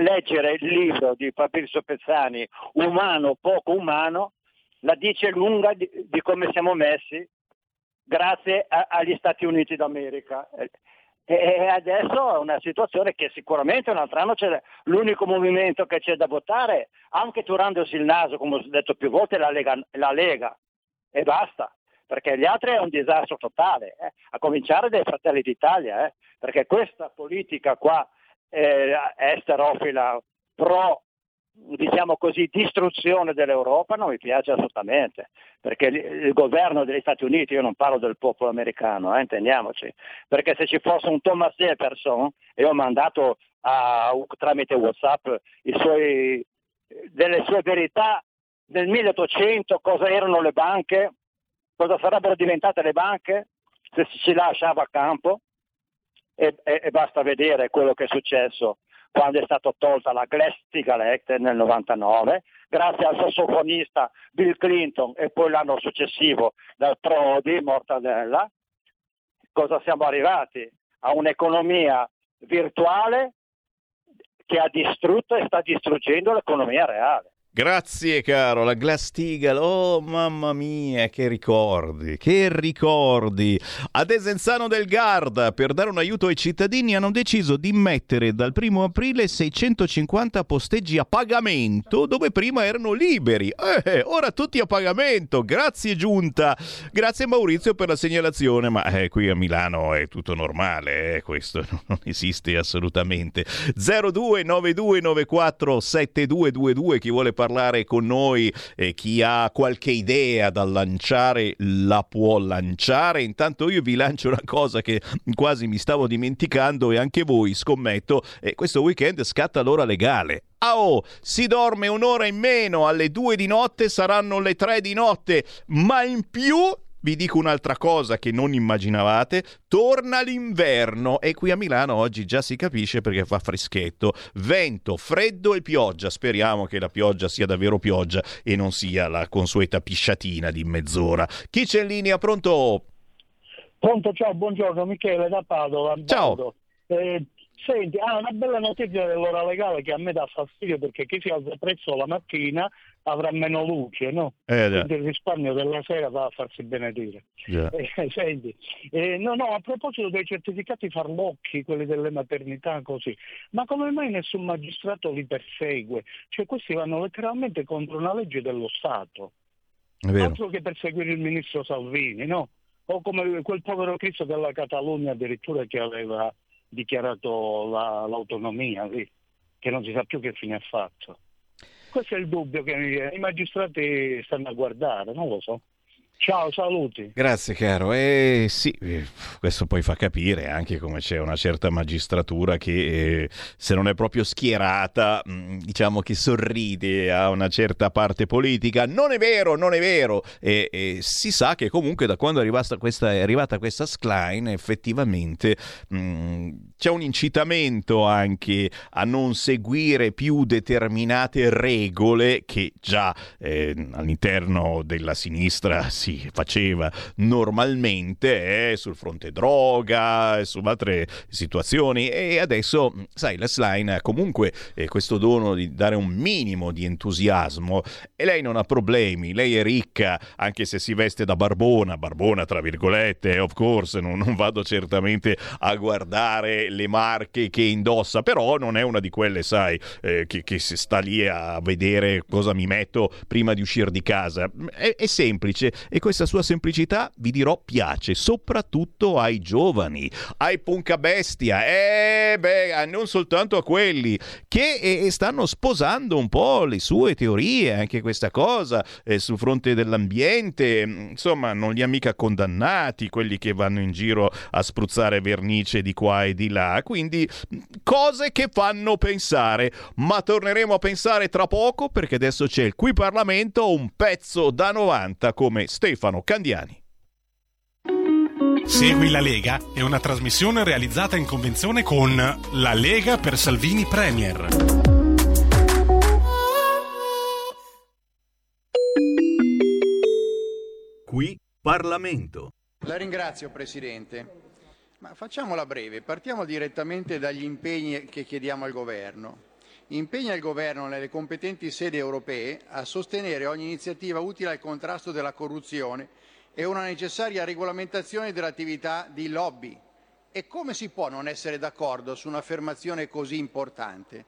leggere il libro di Fabrizio Pezzani, umano, poco umano, la dice lunga di, di come siamo messi grazie a, agli Stati Uniti d'America. E adesso è una situazione che sicuramente un altro anno c'è, l'unico movimento che c'è da votare, anche turandosi il naso, come ho detto più volte, è la Lega, la Lega e basta, perché gli altri è un disastro totale, eh? A cominciare dai Fratelli d'Italia, eh? Perché questa politica qua eh, esterofila pro, diciamo così, distruzione dell'Europa non mi piace assolutamente, perché il governo degli Stati Uniti, io non parlo del popolo americano, eh, intendiamoci, perché se ci fosse un Thomas Jefferson, e ho mandato a, tramite WhatsApp i suoi, delle sue verità del milleottocento, cosa erano le banche, cosa sarebbero diventate le banche se ci lasciava a campo, e, e, e basta vedere quello che è successo quando è stata tolta la Glass-Steagall nel novantanove, grazie al sassofonista Bill Clinton, e poi l'anno successivo dal Prodi, Mortadella. Cosa siamo arrivati? A un'economia virtuale che ha distrutto e sta distruggendo l'economia reale. Grazie caro, la Glass-Steagall, oh mamma mia, che ricordi, che ricordi. Ad Esenzano del Garda, per dare un aiuto ai cittadini, hanno deciso di mettere dal primo aprile seicentocinquanta posteggi a pagamento, dove prima erano liberi. Eh, ora tutti a pagamento, grazie Giunta, grazie Maurizio per la segnalazione, ma eh, qui a Milano è tutto normale, eh, questo non esiste assolutamente. zero due nove due nove quattro sette due due due, chi vuole parlare? parlare con noi e chi ha qualche idea da lanciare la può lanciare. Intanto io vi lancio una cosa che quasi mi stavo dimenticando, e anche voi scommetto, e questo weekend scatta l'ora legale. Ah oh, si dorme un'ora in meno, alle due di notte saranno le tre di notte, ma in più vi dico un'altra cosa che non immaginavate, torna l'inverno, e qui a Milano oggi già si capisce perché fa freschetto, vento, freddo e pioggia, speriamo che la pioggia sia davvero pioggia e non sia la consueta pisciatina di mezz'ora. Chi c'è in linea? Pronto? Pronto, ciao, buongiorno, Michele da Padova. Ciao. Eh, senti, ah, una bella notizia dell'ora legale che a me dà fastidio, perché chi si alza presto la mattina avrà meno luce, no? Eh, Quindi il risparmio della sera va a farsi benedire. Yeah. Eh, senti, eh, no, no, a proposito dei certificati farlocchi, quelli delle maternità, così, ma come mai nessun magistrato li persegue? Cioè questi vanno letteralmente contro una legge dello Stato. Altro che perseguire il ministro Salvini, no? O come quel povero Cristo della Catalogna addirittura, che aveva dichiarato la, l'autonomia lì, che non si sa più che fine ha fatto. Questo è il dubbio che i magistrati stanno a guardare, non lo so. Ciao, saluti. Grazie caro. Eh sì, questo poi fa capire anche come c'è una certa magistratura che eh, se non è proprio schierata, mh, diciamo che sorride a una certa parte politica. Non è vero, non è vero. E, e si sa che comunque da quando è arrivata questa, è arrivata questa Schlein effettivamente mh, c'è un incitamento anche a non seguire più determinate regole che già eh, all'interno della sinistra si si faceva normalmente eh, sul fronte droga e su altre situazioni, e adesso sai la Schlein ha comunque eh, questo dono di dare un minimo di entusiasmo, e lei non ha problemi, lei è ricca anche se si veste da barbona, barbona tra virgolette, of course, non, non vado certamente a guardare le marche che indossa, però non è una di quelle sai eh, che, che si sta lì a vedere cosa mi metto prima di uscire di casa, è, è semplice. E questa sua semplicità, vi dirò, piace soprattutto ai giovani, ai punca bestia, e beh, non soltanto a quelli che eh, stanno sposando un po' le sue teorie, anche questa cosa eh, sul fronte dell'ambiente. Insomma, non li ha mica condannati quelli che vanno in giro a spruzzare vernice di qua e di là, quindi cose che fanno pensare, ma torneremo a pensare tra poco, perché adesso c'è il Qui Parlamento, un pezzo da novanta come Stefano Candiani. Segui la Lega è una trasmissione realizzata in convenzione con La Lega per Salvini Premier. Qui Parlamento. La ringrazio Presidente, ma facciamola breve, partiamo direttamente dagli impegni che chiediamo al Governo. Impegna il Governo nelle competenti sedi europee a sostenere ogni iniziativa utile al contrasto della corruzione e una necessaria regolamentazione dell'attività di lobby E come si può non essere d'accordo su un'affermazione così importante?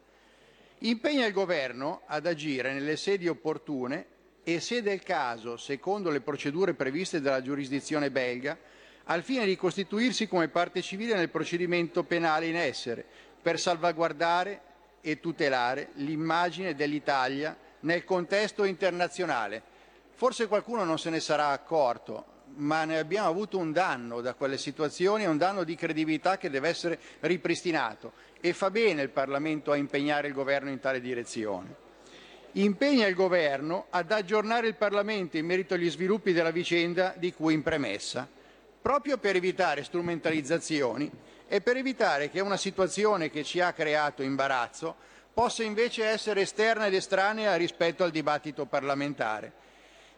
Impegna il Governo ad agire nelle sedi opportune e, se del caso, secondo le procedure previste dalla giurisdizione belga, al fine di costituirsi come parte civile nel procedimento penale in essere, per salvaguardare e tutelare l'immagine dell'Italia nel contesto internazionale. Forse qualcuno non se ne sarà accorto, ma ne abbiamo avuto un danno da quelle situazioni, un danno di credibilità che deve essere ripristinato, e fa bene il Parlamento a impegnare il Governo in tale direzione. Impegna il Governo ad aggiornare il Parlamento in merito agli sviluppi della vicenda di cui in premessa, proprio per evitare strumentalizzazioni e per evitare che una situazione che ci ha creato imbarazzo possa invece essere esterna ed estranea rispetto al dibattito parlamentare.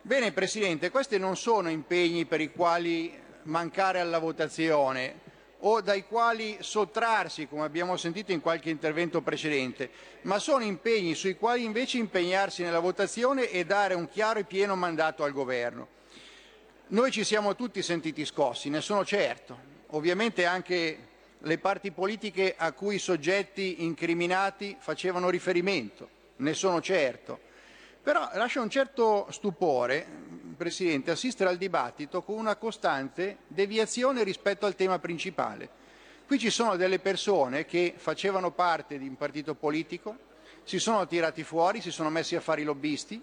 Bene, Presidente, questi non sono impegni per i quali mancare alla votazione o dai quali sottrarsi, come abbiamo sentito in qualche intervento precedente, ma sono impegni sui quali invece impegnarsi nella votazione e dare un chiaro e pieno mandato al Governo. Noi ci siamo tutti sentiti scossi, ne sono certo. Ovviamente anche le parti politiche a cui i soggetti incriminati facevano riferimento, ne sono certo. Però lascia un certo stupore, Presidente, assistere al dibattito con una costante deviazione rispetto al tema principale. Qui ci sono delle persone che facevano parte di un partito politico, si sono tirati fuori, si sono messi a fare i lobbisti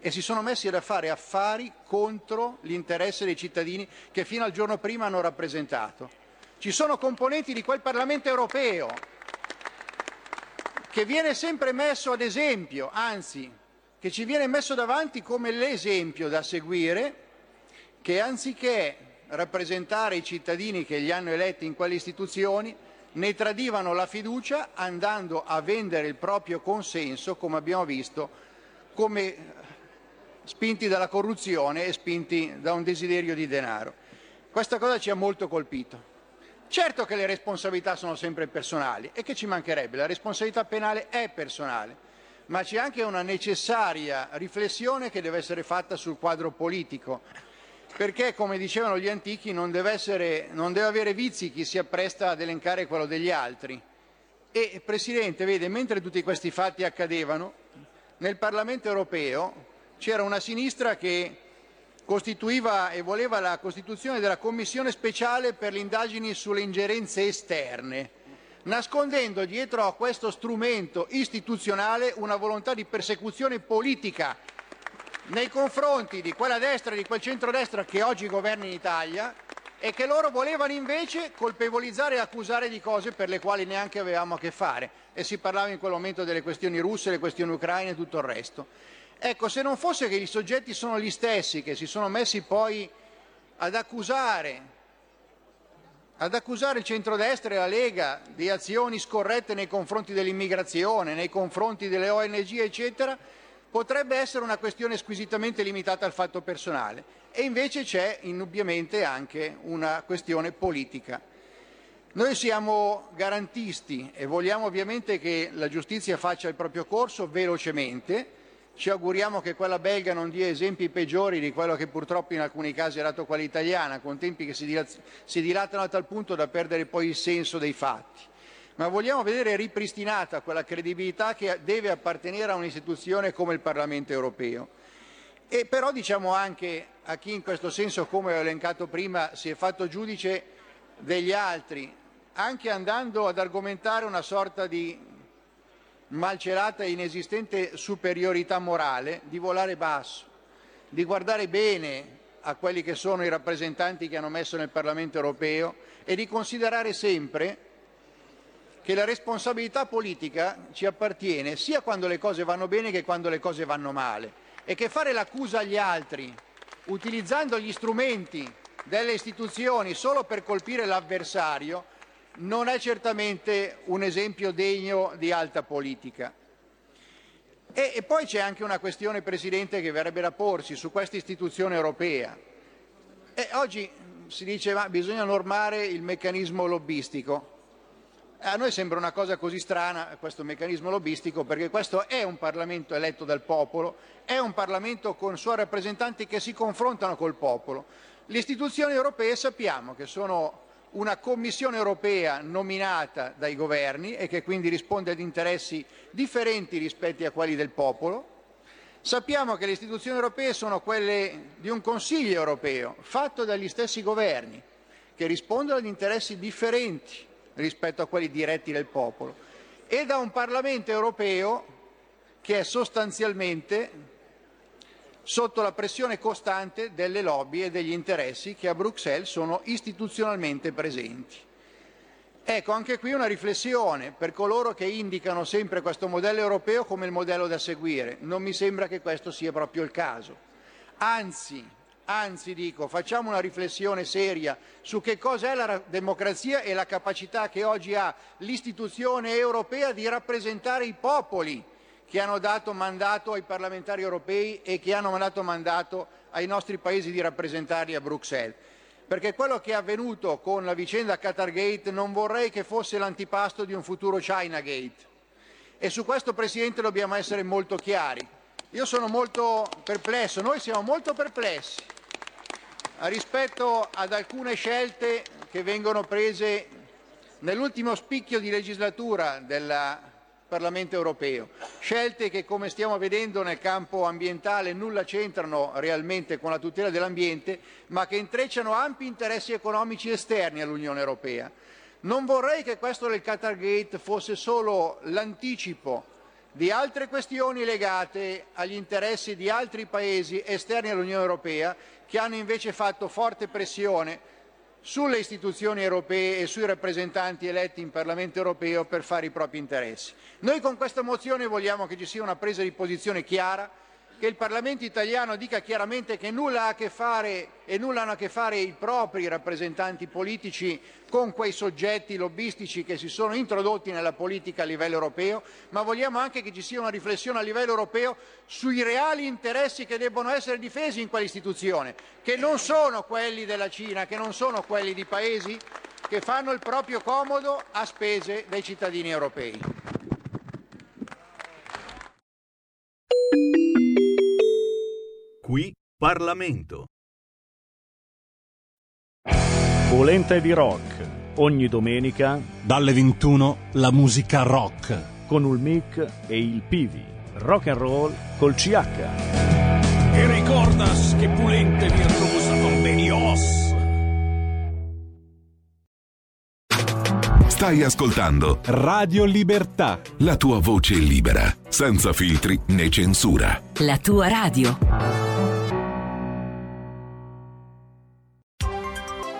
e si sono messi a fare affari contro l'interesse dei cittadini che fino al giorno prima hanno rappresentato. Ci sono componenti di quel Parlamento europeo che viene sempre messo ad esempio, anzi, che ci viene messo davanti come l'esempio da seguire, che anziché rappresentare i cittadini che li hanno eletti in quelle istituzioni, ne tradivano la fiducia andando a vendere il proprio consenso, come abbiamo visto, come spinti dalla corruzione e spinti da un desiderio di denaro. Questa cosa ci ha molto colpito. Certo che le responsabilità sono sempre personali e che ci mancherebbe, la responsabilità penale è personale. Ma c'è anche una necessaria riflessione che deve essere fatta sul quadro politico, perché, come dicevano gli antichi, non deve essere, non deve avere vizi chi si appresta ad elencare quello degli altri. E, Presidente, vede, mentre tutti questi fatti accadevano, nel Parlamento europeo c'era una sinistra che costituiva e voleva la costituzione della Commissione speciale per le indagini sulle ingerenze esterne, nascondendo dietro a questo strumento istituzionale una volontà di persecuzione politica nei confronti di quella destra e di quel centrodestra che oggi governa in Italia e che loro volevano invece colpevolizzare e accusare di cose per le quali neanche avevamo a che fare. E si parlava in quel momento delle questioni russe, le questioni ucraine e tutto il resto. Ecco, se non fosse che i soggetti sono gli stessi che si sono messi poi ad accusare ad accusare il centrodestra e la Lega di azioni scorrette nei confronti dell'immigrazione, nei confronti delle O N G, eccetera, potrebbe essere una questione squisitamente limitata al fatto personale. E invece c'è indubbiamente anche una questione politica. Noi siamo garantisti e vogliamo ovviamente che la giustizia faccia il proprio corso velocemente. Ci auguriamo che quella belga non dia esempi peggiori di quello che purtroppo in alcuni casi ha dato quella italiana, con tempi che si, dilaz- si dilatano a tal punto da perdere poi il senso dei fatti. Ma vogliamo vedere ripristinata quella credibilità che deve appartenere a un'istituzione come il Parlamento europeo. E però diciamo anche a chi in questo senso, come ho elencato prima, si è fatto giudice degli altri, anche andando ad argomentare una sorta di malcelata e inesistente superiorità morale, di volare basso, di guardare bene a quelli che sono i rappresentanti che hanno messo nel Parlamento europeo e di considerare sempre che la responsabilità politica ci appartiene sia quando le cose vanno bene che quando le cose vanno male, e che fare l'accusa agli altri utilizzando gli strumenti delle istituzioni solo per colpire l'avversario non è certamente un esempio degno di alta politica. E, e poi c'è anche una questione, Presidente, che verrebbe da porsi su questa istituzione europea. E oggi si dice ma bisogna normare il meccanismo lobbistico. A noi sembra una cosa così strana questo meccanismo lobbistico, perché questo è un Parlamento eletto dal popolo, è un Parlamento con suoi rappresentanti che si confrontano col popolo. Le istituzioni europee sappiamo che sono una Commissione europea nominata dai governi e che quindi risponde ad interessi differenti rispetto a quelli del popolo. Sappiamo che le istituzioni europee sono quelle di un Consiglio europeo fatto dagli stessi governi che rispondono ad interessi differenti rispetto a quelli diretti del popolo e da un Parlamento europeo che è sostanzialmente sotto la pressione costante delle lobby e degli interessi che a Bruxelles sono istituzionalmente presenti. Ecco, anche qui una riflessione per coloro che indicano sempre questo modello europeo come il modello da seguire. Non mi sembra che questo sia proprio il caso. Anzi, anzi dico, facciamo una riflessione seria su che cos'è la democrazia e la capacità che oggi ha l'istituzione europea di rappresentare i popoli che hanno dato mandato ai parlamentari europei e che hanno dato mandato ai nostri paesi di rappresentarli a Bruxelles. Perché quello che è avvenuto con la vicenda Qatargate non vorrei che fosse l'antipasto di un futuro Chinagate. E su questo, Presidente, dobbiamo essere molto chiari. Io sono molto perplesso, noi siamo molto perplessi rispetto ad alcune scelte che vengono prese nell'ultimo spicchio di legislatura della Parlamento europeo, scelte che come stiamo vedendo nel campo ambientale nulla c'entrano realmente con la tutela dell'ambiente, ma che intrecciano ampi interessi economici esterni all'Unione europea. Non vorrei che questo del Qatargate fosse solo l'anticipo di altre questioni legate agli interessi di altri paesi esterni all'Unione europea che hanno invece fatto forte pressione sulle istituzioni europee e sui rappresentanti eletti in Parlamento europeo per fare i propri interessi. Noi con questa mozione vogliamo che ci sia una presa di posizione chiara, che il Parlamento italiano dica chiaramente che nulla ha a che fare e nulla hanno a che fare i propri rappresentanti politici con quei soggetti lobbistici che si sono introdotti nella politica a livello europeo, ma vogliamo anche che ci sia una riflessione a livello europeo sui reali interessi che debbono essere difesi in quell'istituzione, che non sono quelli della Cina, che non sono quelli di paesi che fanno il proprio comodo a spese dei cittadini europei. Qui Parlamento. Polenta di rock. Ogni domenica dalle ventuno la musica rock con il mic e il Pivi. Rock and roll col C H. E ricordas che Pulente virtuosa con Benios. Stai ascoltando Radio Libertà. La tua voce libera, senza filtri né censura. La tua radio.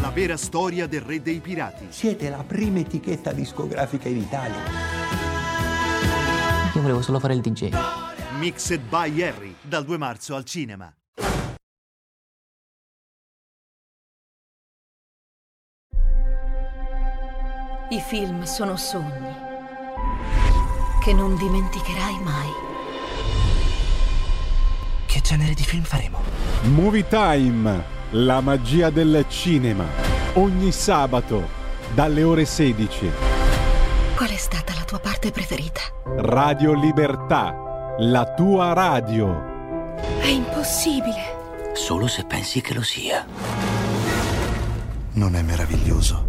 La vera storia del re dei pirati. Siete la prima etichetta discografica in Italia. Io volevo solo fare il D J. Mixed by Harry, dal due marzo al cinema. I film sono sogni che non dimenticherai mai. Che genere di film faremo? Movie Time. La magia del cinema, ogni sabato, dalle ore sedici. Qual è stata la tua parte preferita? Radio Libertà, la tua radio. È impossibile. Solo se pensi che lo sia. Non è meraviglioso?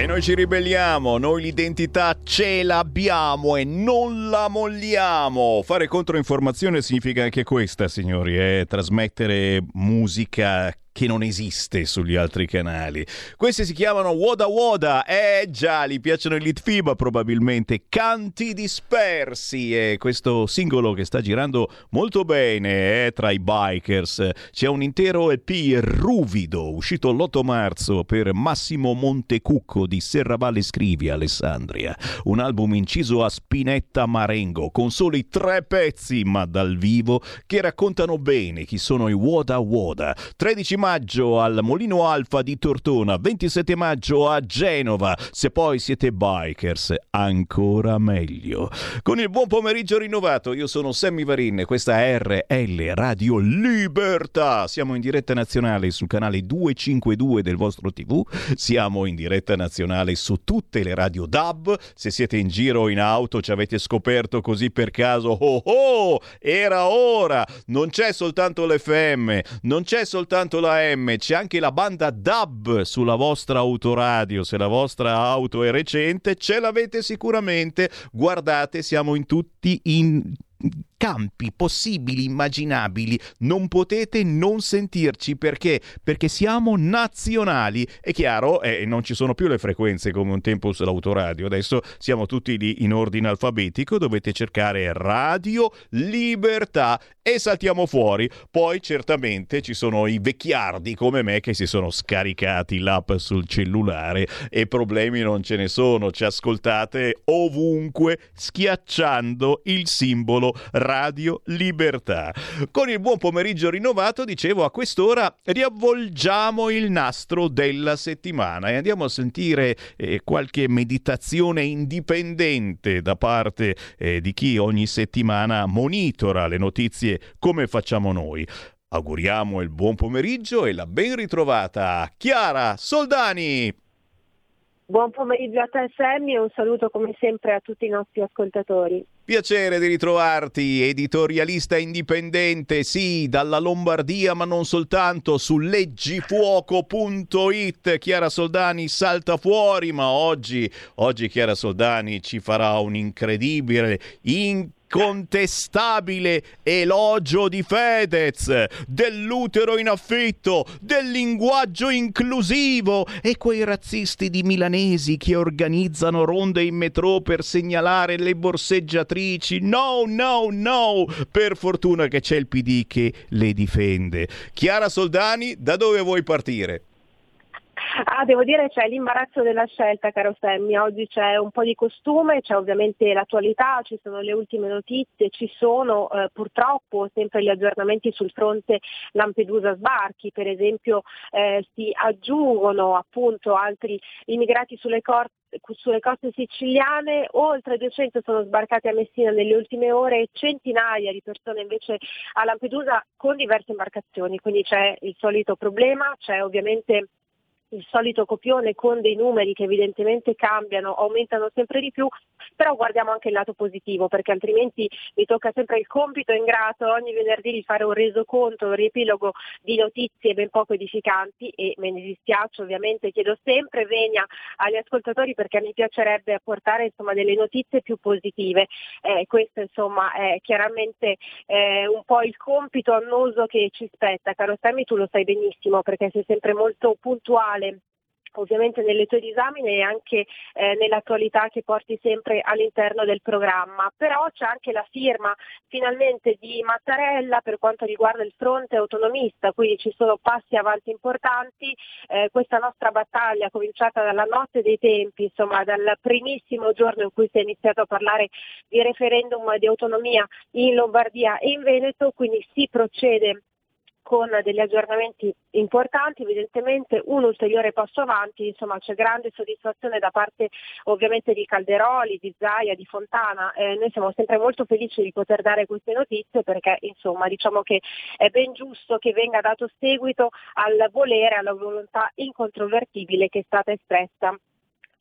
E noi ci ribelliamo, noi l'identità ce l'abbiamo e non la molliamo. Fare controinformazione significa anche questa, signori, è trasmettere musica che non esiste sugli altri canali. Questi si chiamano Woda Woda, eh già, gli piacciono i Litfiba probabilmente, Canti Dispersi, e questo singolo che sta girando molto bene eh, tra i bikers. C'è un intero E P ruvido, uscito l'otto marzo per Massimo Montecucco di Serravalle Scrivia, Alessandria. Un album inciso a Spinetta Marengo, con soli tre pezzi, ma dal vivo, che raccontano bene chi sono i Woda Woda. tredici maggio al Molino Alfa di Tortona, ventisette maggio a Genova. Se poi siete bikers, ancora meglio. Con il buon pomeriggio rinnovato, io sono Sammy Varin, questa è R L Radio Libertà. Siamo in diretta nazionale sul canale duecentocinquantadue del vostro tivù, siamo in diretta nazionale su tutte le radio D A B. Se siete in giro in auto, ci avete scoperto così per caso, oh oh, era ora. Non c'è soltanto l'F M, non c'è soltanto la M, c'è anche la banda D A B sulla vostra autoradio. Se la vostra auto è recente, ce l'avete sicuramente. Guardate, siamo in tutti in campi possibili, immaginabili. Non potete non sentirci, perché perché siamo nazionali. È chiaro, eh, non ci sono più le frequenze come un tempo sull'autoradio, adesso siamo tutti lì in ordine alfabetico, dovete cercare Radio Libertà e saltiamo fuori. Poi certamente ci sono i vecchiardi come me che si sono scaricati l'app sul cellulare e problemi non ce ne sono, ci ascoltate ovunque schiacciando il simbolo Radio Libertà. Con il buon pomeriggio rinnovato, dicevo, a quest'ora riavvolgiamo il nastro della settimana e andiamo a sentire eh, qualche meditazione indipendente da parte eh, di chi ogni settimana monitora le notizie come facciamo noi. Auguriamo il buon pomeriggio e la ben ritrovata a Chiara Soldani. Buon pomeriggio a te Sammy e un saluto come sempre a tutti i nostri ascoltatori. Piacere di ritrovarti, editorialista indipendente, sì, dalla Lombardia ma non soltanto, su leggifuoco punto it. Chiara Soldani salta fuori, ma oggi, oggi Chiara Soldani ci farà un incredibile, incontestabile elogio di Fedez, dell'utero in affitto, del linguaggio inclusivo e quei razzisti di milanesi che organizzano ronde in metro per segnalare le borseggiatrici. No, no, no! Per fortuna che c'è il P D che le difende. Chiara Soldani, da dove vuoi partire? Ah, devo dire c'è l'imbarazzo della scelta, caro Sammy. Oggi c'è un po' di costume, c'è ovviamente l'attualità, ci sono le ultime notizie, ci sono eh, purtroppo sempre gli aggiornamenti sul fronte Lampedusa sbarchi, per esempio eh, si aggiungono appunto altri immigrati sulle corte sulle coste siciliane, oltre duecento sono sbarcati a Messina nelle ultime ore e centinaia di persone invece a Lampedusa con diverse imbarcazioni, quindi c'è il solito problema, c'è ovviamente il solito copione con dei numeri che evidentemente cambiano, aumentano sempre di più, però guardiamo anche il lato positivo, perché altrimenti mi tocca sempre il compito ingrato ogni venerdì di fare un resoconto, un riepilogo di notizie ben poco edificanti e me ne dispiace ovviamente, chiedo sempre venia agli ascoltatori perché mi piacerebbe apportare insomma delle notizie più positive. Eh, questo insomma è chiaramente eh, un po' il compito annoso che ci spetta, caro Sammy, tu lo sai benissimo perché sei sempre molto puntuale ovviamente nelle tue disamine e anche eh, nell'attualità che porti sempre all'interno del programma. Però c'è anche la firma finalmente di Mattarella per quanto riguarda il fronte autonomista, quindi ci sono passi avanti importanti. Eh, questa nostra battaglia cominciata dalla notte dei tempi, insomma dal primissimo giorno in cui si è iniziato a parlare di referendum di autonomia in Lombardia e in Veneto, quindi si procede con degli aggiornamenti importanti, evidentemente un ulteriore passo avanti, insomma c'è grande soddisfazione da parte ovviamente di Calderoli, di Zaia, di Fontana. Eh, noi siamo sempre molto felici di poter dare queste notizie perché insomma diciamo che è ben giusto che venga dato seguito al volere, alla volontà incontrovertibile che è stata espressa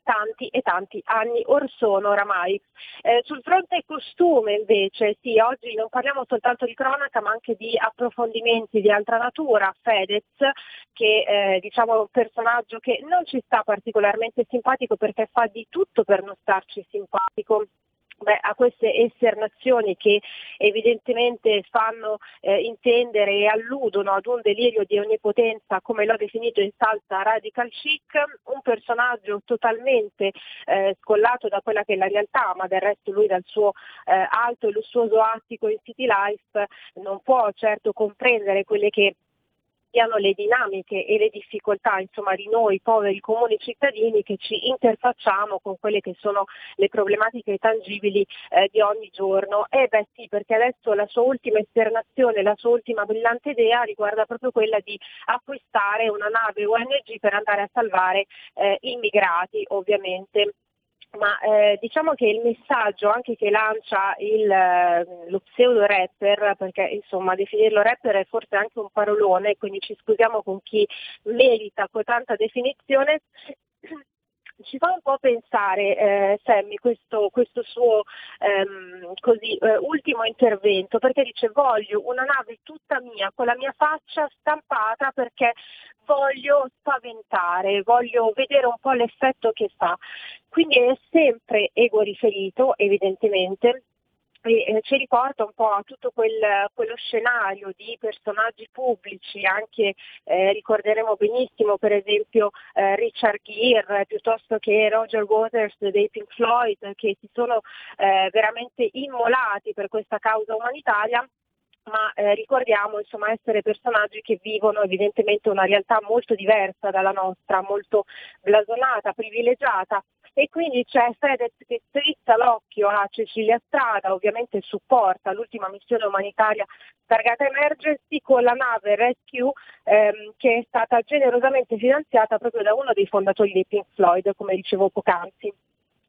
tanti e tanti anni or sono oramai. Eh, sul fronte costume invece, sì, oggi non parliamo soltanto di cronaca ma anche di approfondimenti di altra natura. Fedez, che eh, diciamo è un personaggio che non ci sta particolarmente simpatico perché fa di tutto per non starci simpatico. Beh, a queste esternazioni che evidentemente fanno eh, intendere e alludono ad un delirio di onnipotenza, come l'ho definito in salsa radical chic, un personaggio totalmente eh, scollato da quella che è la realtà, ma del resto lui dal suo eh, alto e lussuoso attico in City Life non può certo comprendere quelle che siano le dinamiche e le difficoltà, insomma, di noi poveri comuni cittadini che ci interfacciamo con quelle che sono le problematiche tangibili eh, di ogni giorno. E beh sì, perché adesso la sua ultima esternazione, la sua ultima brillante idea riguarda proprio quella di acquistare una nave O N G per andare a salvare eh, immigrati, ovviamente. Ma eh, diciamo che il messaggio anche che lancia il, lo pseudo rapper, perché insomma definirlo rapper è forse anche un parolone, quindi ci scusiamo con chi merita tanta definizione, ci fa un po' pensare, eh, Sammy, questo, questo suo ehm, così, eh, ultimo intervento, perché dice: voglio una nave tutta mia, con la mia faccia stampata, perché voglio spaventare, voglio vedere un po' l'effetto che fa. Quindi è sempre egoriferito, evidentemente. E ci riporta un po' a tutto quel, quello scenario di personaggi pubblici, anche eh, ricorderemo benissimo per esempio eh, Richard Gere piuttosto che Roger Waters dei Pink Floyd, che si sono eh, veramente immolati per questa causa umanitaria, ma eh, ricordiamo insomma essere personaggi che vivono evidentemente una realtà molto diversa dalla nostra, molto blasonata, privilegiata. E quindi c'è Fedez che strizza l'occhio a Cecilia Strada, ovviamente supporta l'ultima missione umanitaria targata Emergency con la nave Rescue ehm, che è stata generosamente finanziata proprio da uno dei fondatori dei Pink Floyd, come dicevo poc'anzi.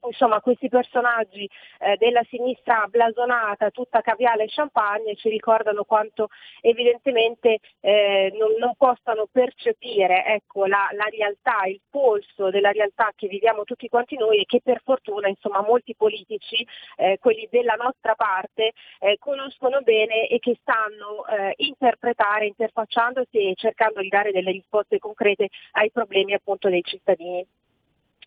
Insomma, questi personaggi eh, della sinistra blasonata, tutta caviale e champagne, ci ricordano quanto evidentemente eh, non, non possano percepire, ecco, la, la realtà, il polso della realtà che viviamo tutti quanti noi, e che per fortuna insomma molti politici, eh, quelli della nostra parte, eh, conoscono bene e che sanno eh, interpretare, interfacciandosi e cercando di dare delle risposte concrete ai problemi appunto dei cittadini.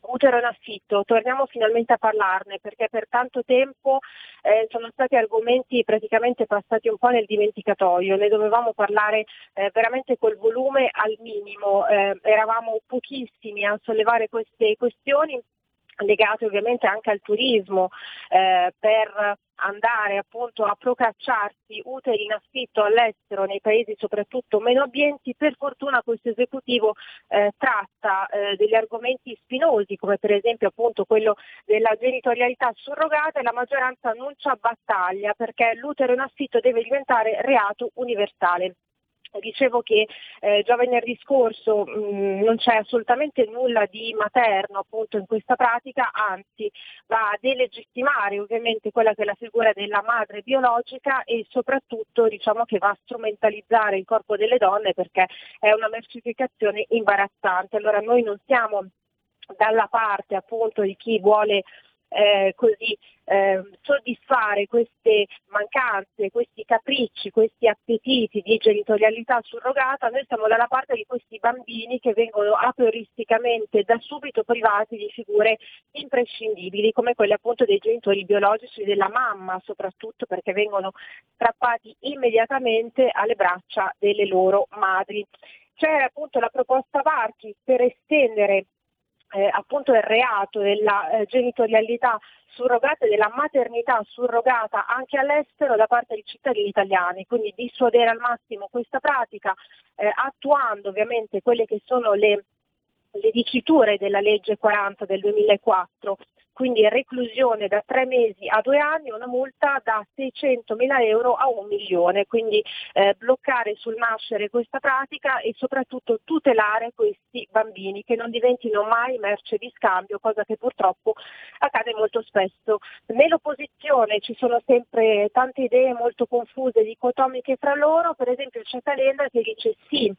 Utero in affitto, torniamo finalmente a parlarne, perché per tanto tempo eh, sono stati argomenti praticamente passati un po' nel dimenticatoio. Ne dovevamo parlare eh, veramente col volume al minimo, eh, eravamo pochissimi a sollevare queste questioni, legate ovviamente anche al turismo, eh, per andare appunto a procacciarsi uteri in affitto all'estero, nei paesi soprattutto meno abbienti. Per fortuna questo esecutivo eh, tratta eh, degli argomenti spinosi, come per esempio appunto quello della genitorialità surrogata, e la maggioranza annuncia battaglia perché l'utero in affitto deve diventare reato universale. Dicevo che eh, già venerdì scorso mh, non c'è assolutamente nulla di materno appunto in questa pratica, anzi va a delegittimare ovviamente quella che è la figura della madre biologica, e soprattutto diciamo che va a strumentalizzare il corpo delle donne, perché è una mercificazione imbarazzante. Allora noi non siamo dalla parte appunto di chi vuole Eh, così eh, soddisfare queste mancanze, questi capricci, questi appetiti di genitorialità surrogata. Noi siamo dalla parte di questi bambini che vengono aprioristicamente da subito privati di figure imprescindibili, come quelle appunto dei genitori biologici, della mamma soprattutto, perché vengono strappati immediatamente alle braccia delle loro madri. C'è appunto la proposta Varchi per estendere Eh, appunto il reato della eh, genitorialità surrogata e della maternità surrogata anche all'estero da parte dei cittadini italiani, quindi dissuadere al massimo questa pratica, eh, attuando ovviamente quelle che sono le, le diciture della legge quaranta del duemilaquattro, quindi reclusione da tre mesi a due anni, una multa da seicentomila euro a un milione, quindi eh, bloccare sul nascere questa pratica e soprattutto tutelare questi bambini, che non diventino mai merce di scambio, cosa che purtroppo accade molto spesso. Nell'opposizione ci sono sempre tante idee molto confuse, dicotomiche fra loro. Per esempio c'è Calenda che dice sì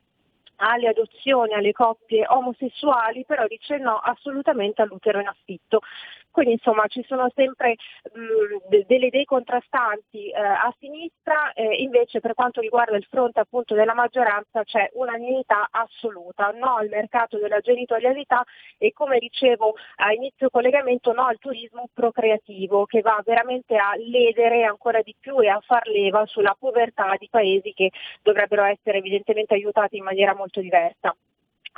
alle adozioni, alle coppie omosessuali, però dice no assolutamente all'utero in affitto. Quindi insomma ci sono sempre mh, delle idee contrastanti eh, a sinistra, eh, invece per quanto riguarda il fronte appunto della maggioranza c'è unanimità assoluta, no al mercato della genitorialità e come dicevo a inizio collegamento no al turismo procreativo che va veramente a ledere ancora di più e a far leva sulla povertà di paesi che dovrebbero essere evidentemente aiutati in maniera molto diversa.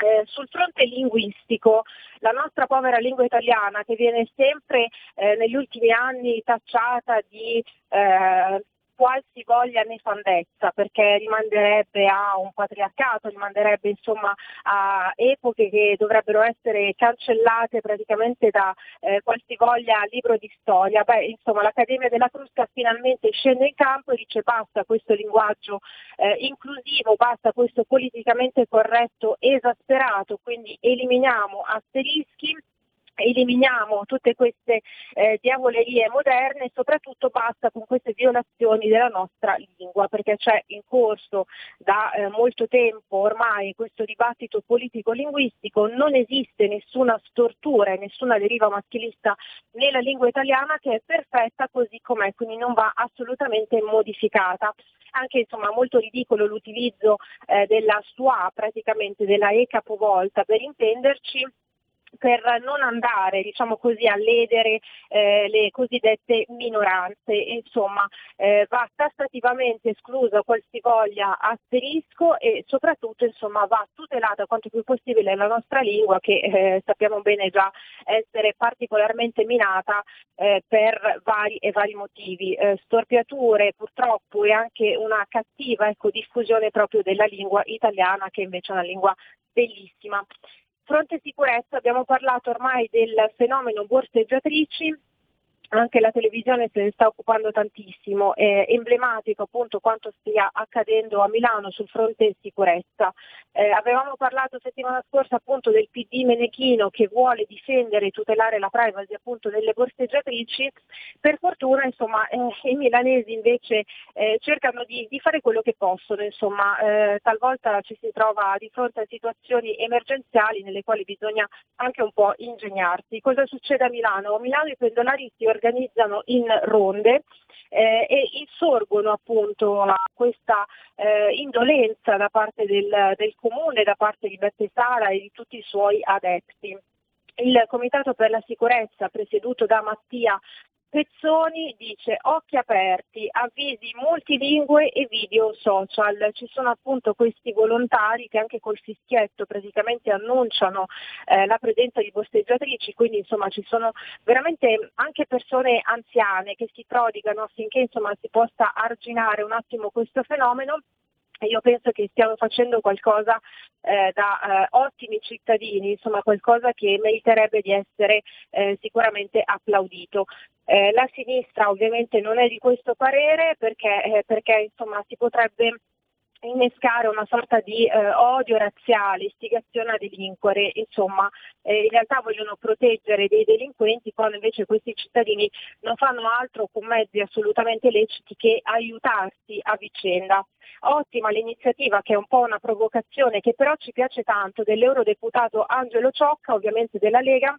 Eh, sul fronte linguistico, la nostra povera lingua italiana che viene sempre eh, negli ultimi anni tacciata di eh, qualsivoglia nefandezza perché rimanderebbe a un patriarcato, rimanderebbe insomma a epoche che dovrebbero essere cancellate praticamente da eh, qualsivoglia libro di storia. Beh, insomma l'Accademia della Crusca finalmente scende in campo e dice basta questo linguaggio eh, inclusivo, basta questo politicamente corretto esasperato, quindi eliminiamo asterischi, eliminiamo tutte queste eh, diavolerie moderne e soprattutto basta con queste violazioni della nostra lingua, perché c'è in corso da eh, molto tempo ormai questo dibattito politico-linguistico, non esiste nessuna stortura e nessuna deriva maschilista nella lingua italiana che è perfetta così com'è, quindi non va assolutamente modificata. Anche insomma molto ridicolo l'utilizzo eh, della S U A, praticamente della E capovolta per intenderci, per non andare, diciamo così, a ledere eh, le cosiddette minoranze. Insomma, eh, va tassativamente esclusa qualsivoglia asterisco e soprattutto insomma va tutelata quanto più possibile la nostra lingua che eh, sappiamo bene già essere particolarmente minata eh, per vari e vari motivi, eh, storpiature purtroppo e anche una cattiva ecco, diffusione proprio della lingua italiana che invece è una lingua bellissima. Fronte sicurezza, abbiamo parlato ormai del fenomeno borseggiatrici, anche la televisione se ne sta occupando tantissimo, è emblematico appunto quanto stia accadendo a Milano sul fronte sicurezza. Eh, avevamo parlato settimana scorsa appunto del P D Menechino che vuole difendere e tutelare la privacy appunto delle borseggiatrici, per fortuna insomma eh, i milanesi invece eh, cercano di, di fare quello che possono, insomma eh, talvolta ci si trova di fronte a situazioni emergenziali nelle quali bisogna anche un po' ingegnarsi. Cosa succede a Milano? A Milano i pendolari si organizzano in ronde eh, e insorgono appunto a questa eh, indolenza da parte del, del comune, da parte di Bettesara e di tutti i suoi adepti. Il Comitato per la Sicurezza, presieduto da Mattia Pezzoni, dice occhi aperti, avvisi multilingue e video social. Ci sono appunto questi volontari che anche col fischietto praticamente annunciano eh, la presenza di borseggiatrici, quindi insomma ci sono veramente anche persone anziane che si prodigano affinché insomma si possa arginare un attimo questo fenomeno. Io penso che stiamo facendo qualcosa eh, da eh, ottimi cittadini, insomma qualcosa che meriterebbe di essere eh, sicuramente applaudito. Eh, la sinistra ovviamente non è di questo parere perché, eh, perché insomma si potrebbe innescare una sorta di eh, odio razziale, istigazione a delinquere, insomma eh, in realtà vogliono proteggere dei delinquenti quando invece questi cittadini non fanno altro con mezzi assolutamente leciti che aiutarsi a vicenda. Ottima l'iniziativa che è un po' una provocazione che però ci piace tanto dell'eurodeputato Angelo Ciocca, ovviamente della Lega,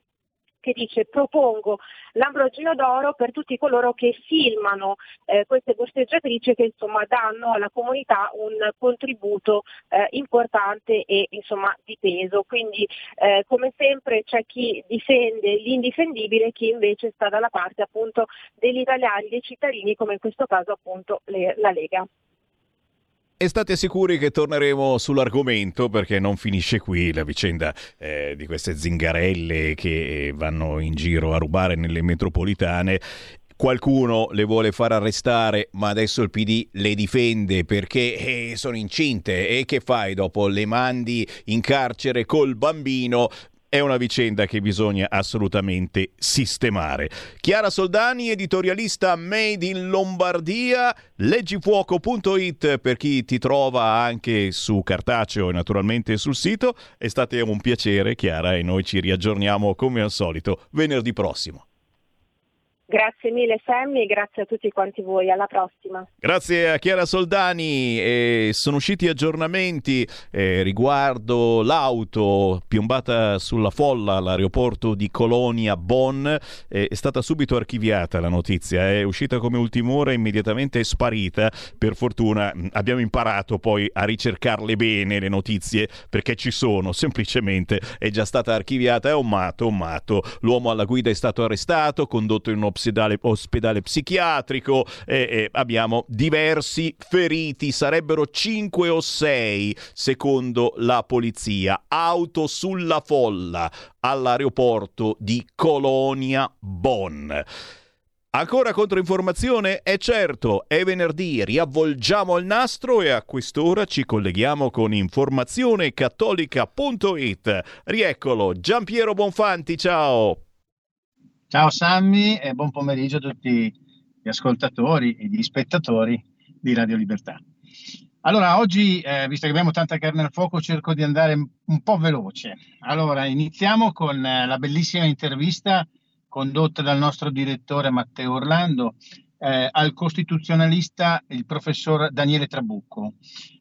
che dice propongo l'Ambrogino d'oro per tutti coloro che filmano eh, queste borseggiatrici che insomma danno alla comunità un contributo eh, importante e insomma di peso. Quindi eh, come sempre c'è chi difende l'indifendibile e chi invece sta dalla parte appunto degli italiani, dei cittadini, come in questo caso appunto le, la Lega. E state sicuri che torneremo sull'argomento perché non finisce qui la vicenda eh, di queste zingarelle che vanno in giro a rubare nelle metropolitane. Qualcuno le vuole far arrestare, ma adesso il P D le difende perché eh, sono incinte. E che fai dopo? Le mandi in carcere col bambino? È una vicenda che bisogna assolutamente sistemare. Chiara Soldani, editorialista Made in Lombardia, leggifuoco punto it per chi ti trova anche su cartaceo e naturalmente sul sito. È stato un piacere, Chiara, e noi ci riaggiorniamo come al solito venerdì prossimo. Grazie mille Sammy e grazie a tutti quanti voi, alla prossima. Grazie a Chiara Soldani. Eh, sono usciti aggiornamenti eh, riguardo l'auto piombata sulla folla all'aeroporto di Colonia Bonn. Eh, è stata subito archiviata la notizia, è uscita come ultima ora, immediatamente è sparita. Per fortuna abbiamo imparato poi a ricercarle bene le notizie, perché ci sono, semplicemente è già stata archiviata. È ommato, ommato. L'uomo alla guida è stato arrestato, condotto in un Ospedale, ospedale psichiatrico e eh, eh, abbiamo diversi feriti, sarebbero cinque o sei secondo la polizia. Auto sulla folla all'aeroporto di Colonia Bonn. Ancora controinformazione? È certo, è venerdì, riavvolgiamo il nastro e a quest'ora ci colleghiamo con informazione cattolica punto it. Rieccolo, Giampiero Bonfanti, ciao! Ciao Sammy e buon pomeriggio a tutti gli ascoltatori e gli spettatori di Radio Libertà. Allora, oggi, eh, visto che abbiamo tanta carne al fuoco, cerco di andare un po' veloce. Allora, iniziamo con eh, la bellissima intervista condotta dal nostro direttore Matteo Orlando eh, al costituzionalista, il professor Daniele Trabucco.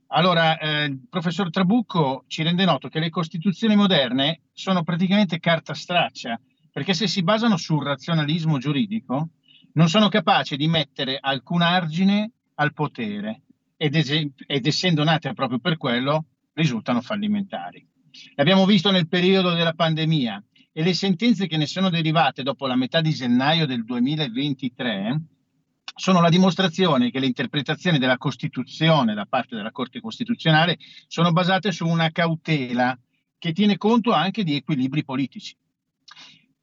Allora, eh, il professor Trabucco ci rende noto che le costituzioni moderne sono praticamente carta straccia, perché se si basano sul razionalismo giuridico non sono capaci di mettere alcun argine al potere ed, es- ed essendo nate proprio per quello risultano fallimentari. L'abbiamo visto nel periodo della pandemia e le sentenze che ne sono derivate dopo la metà di gennaio del duemilaventitré sono la dimostrazione che le interpretazioni della Costituzione da parte della Corte Costituzionale sono basate su una cautela che tiene conto anche di equilibri politici.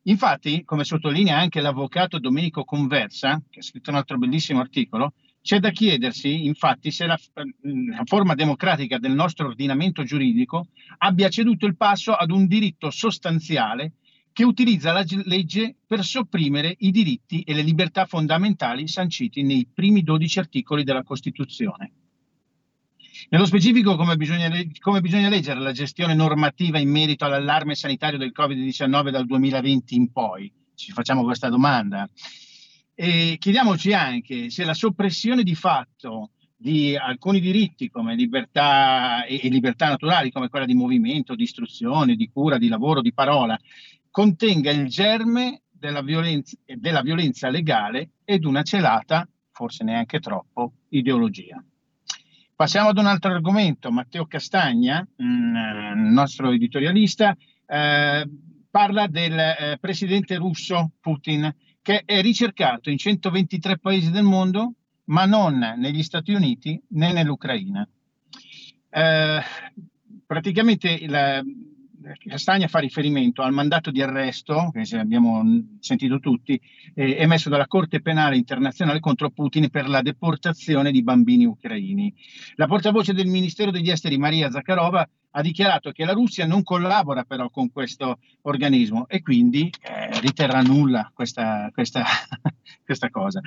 Infatti, come sottolinea anche l'avvocato Domenico Conversa, che ha scritto un altro bellissimo articolo, c'è da chiedersi infatti se la, la forma democratica del nostro ordinamento giuridico abbia ceduto il passo ad un diritto sostanziale che utilizza la legge per sopprimere i diritti e le libertà fondamentali sanciti nei primi dodici articoli della Costituzione. Nello specifico, come bisogna, come bisogna leggere la gestione normativa in merito all'allarme sanitario del covid diciannove dal duemilaventi in poi? Ci facciamo questa domanda. E chiediamoci anche se la soppressione di fatto di alcuni diritti come libertà e libertà naturali, come quella di movimento, di istruzione, di cura, di lavoro, di parola, contenga il germe della violenza, della violenza legale ed una celata, forse neanche troppo, ideologia. Passiamo ad un altro argomento. Matteo Castagna, il nostro editorialista, eh, parla del eh, presidente russo Putin, che è ricercato in centoventitré paesi del mondo, ma non negli Stati Uniti né nell'Ucraina. Eh, praticamente la, Castagna fa riferimento al mandato di arresto, che abbiamo sentito tutti, eh, emesso dalla Corte Penale Internazionale contro Putin per la deportazione di bambini ucraini. La portavoce del Ministero degli Esteri, Maria Zakharova, ha dichiarato che la Russia non collabora però con questo organismo e quindi eh, riterrà nulla questa, questa, questa cosa.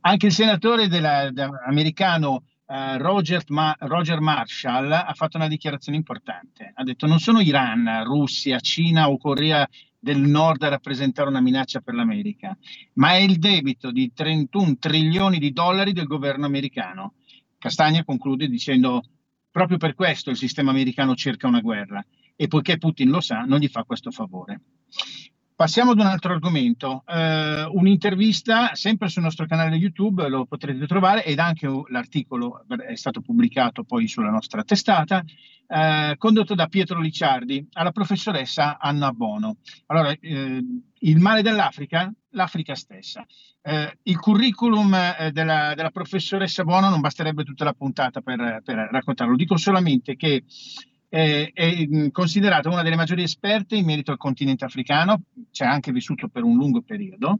Anche il senatore della, americano Uh, Roger, Ma- Roger Marshall ha fatto una dichiarazione importante. Ha detto: non sono Iran, Russia, Cina o Corea del Nord a rappresentare una minaccia per l'America, ma è il debito di trentuno trilioni di dollari del governo americano. Castagna conclude dicendo: proprio per questo il sistema americano cerca una guerra e poiché Putin lo sa non gli fa questo favore. Passiamo ad un altro argomento, eh, un'intervista sempre sul nostro canale YouTube, lo potrete trovare, ed anche l'articolo è stato pubblicato poi sulla nostra testata, eh, condotto da Pietro Licciardi alla professoressa Anna Bono. Allora, eh, il male dell'Africa, l'Africa stessa. Eh, il curriculum eh, della, della professoressa Bono non basterebbe tutta la puntata per, per raccontarlo, dico solamente che è considerata una delle maggiori esperte in merito al continente africano, ci ha anche vissuto per un lungo periodo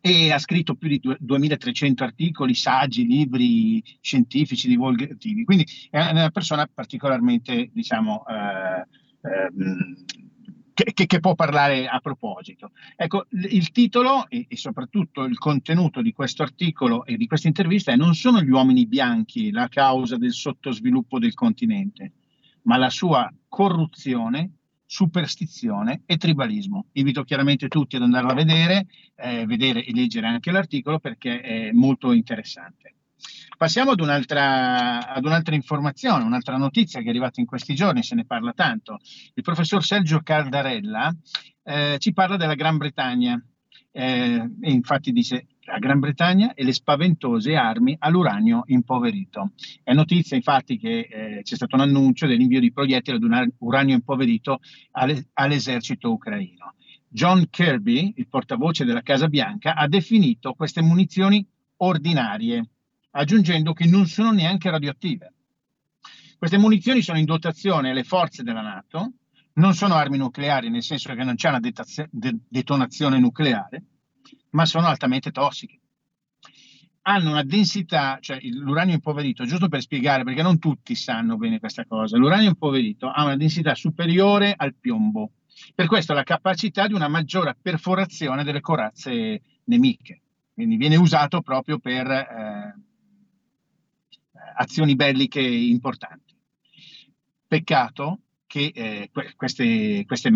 e ha scritto più di duemilatrecento articoli, saggi, libri scientifici divulgativi, quindi è una persona particolarmente, diciamo, eh, eh, che, che può parlare a proposito. Ecco, il titolo e, e soprattutto il contenuto di questo articolo e di questa intervista è: non sono gli uomini bianchi la causa del sottosviluppo del continente, ma la sua corruzione, superstizione e tribalismo. Invito chiaramente tutti ad andarla a vedere, eh, vedere e leggere anche l'articolo, perché è molto interessante. Passiamo ad un'altra, ad un'altra informazione, un'altra notizia che è arrivata in questi giorni, se ne parla tanto. Il professor Sergio Caldarella eh, ci parla della Gran Bretagna, eh, e infatti dice: la Gran Bretagna e le spaventose armi all'uranio impoverito. È notizia infatti che eh, c'è stato un annuncio dell'invio di proiettili ad un uranio impoverito alle, all'esercito ucraino. John Kirby, il portavoce della Casa Bianca, ha definito queste munizioni ordinarie, aggiungendo che non sono neanche radioattive. Queste munizioni sono in dotazione alle forze della NATO, non sono armi nucleari, nel senso che non c'è una detazio- de- detonazione nucleare, ma sono altamente tossiche. Hanno una densità, cioè l'uranio impoverito, giusto per spiegare, perché non tutti sanno bene questa cosa, l'uranio impoverito ha una densità superiore al piombo, per questo la capacità di una maggiore perforazione delle corazze nemiche, quindi viene usato proprio per... Eh, azioni belliche importanti. Peccato che, eh, queste, queste,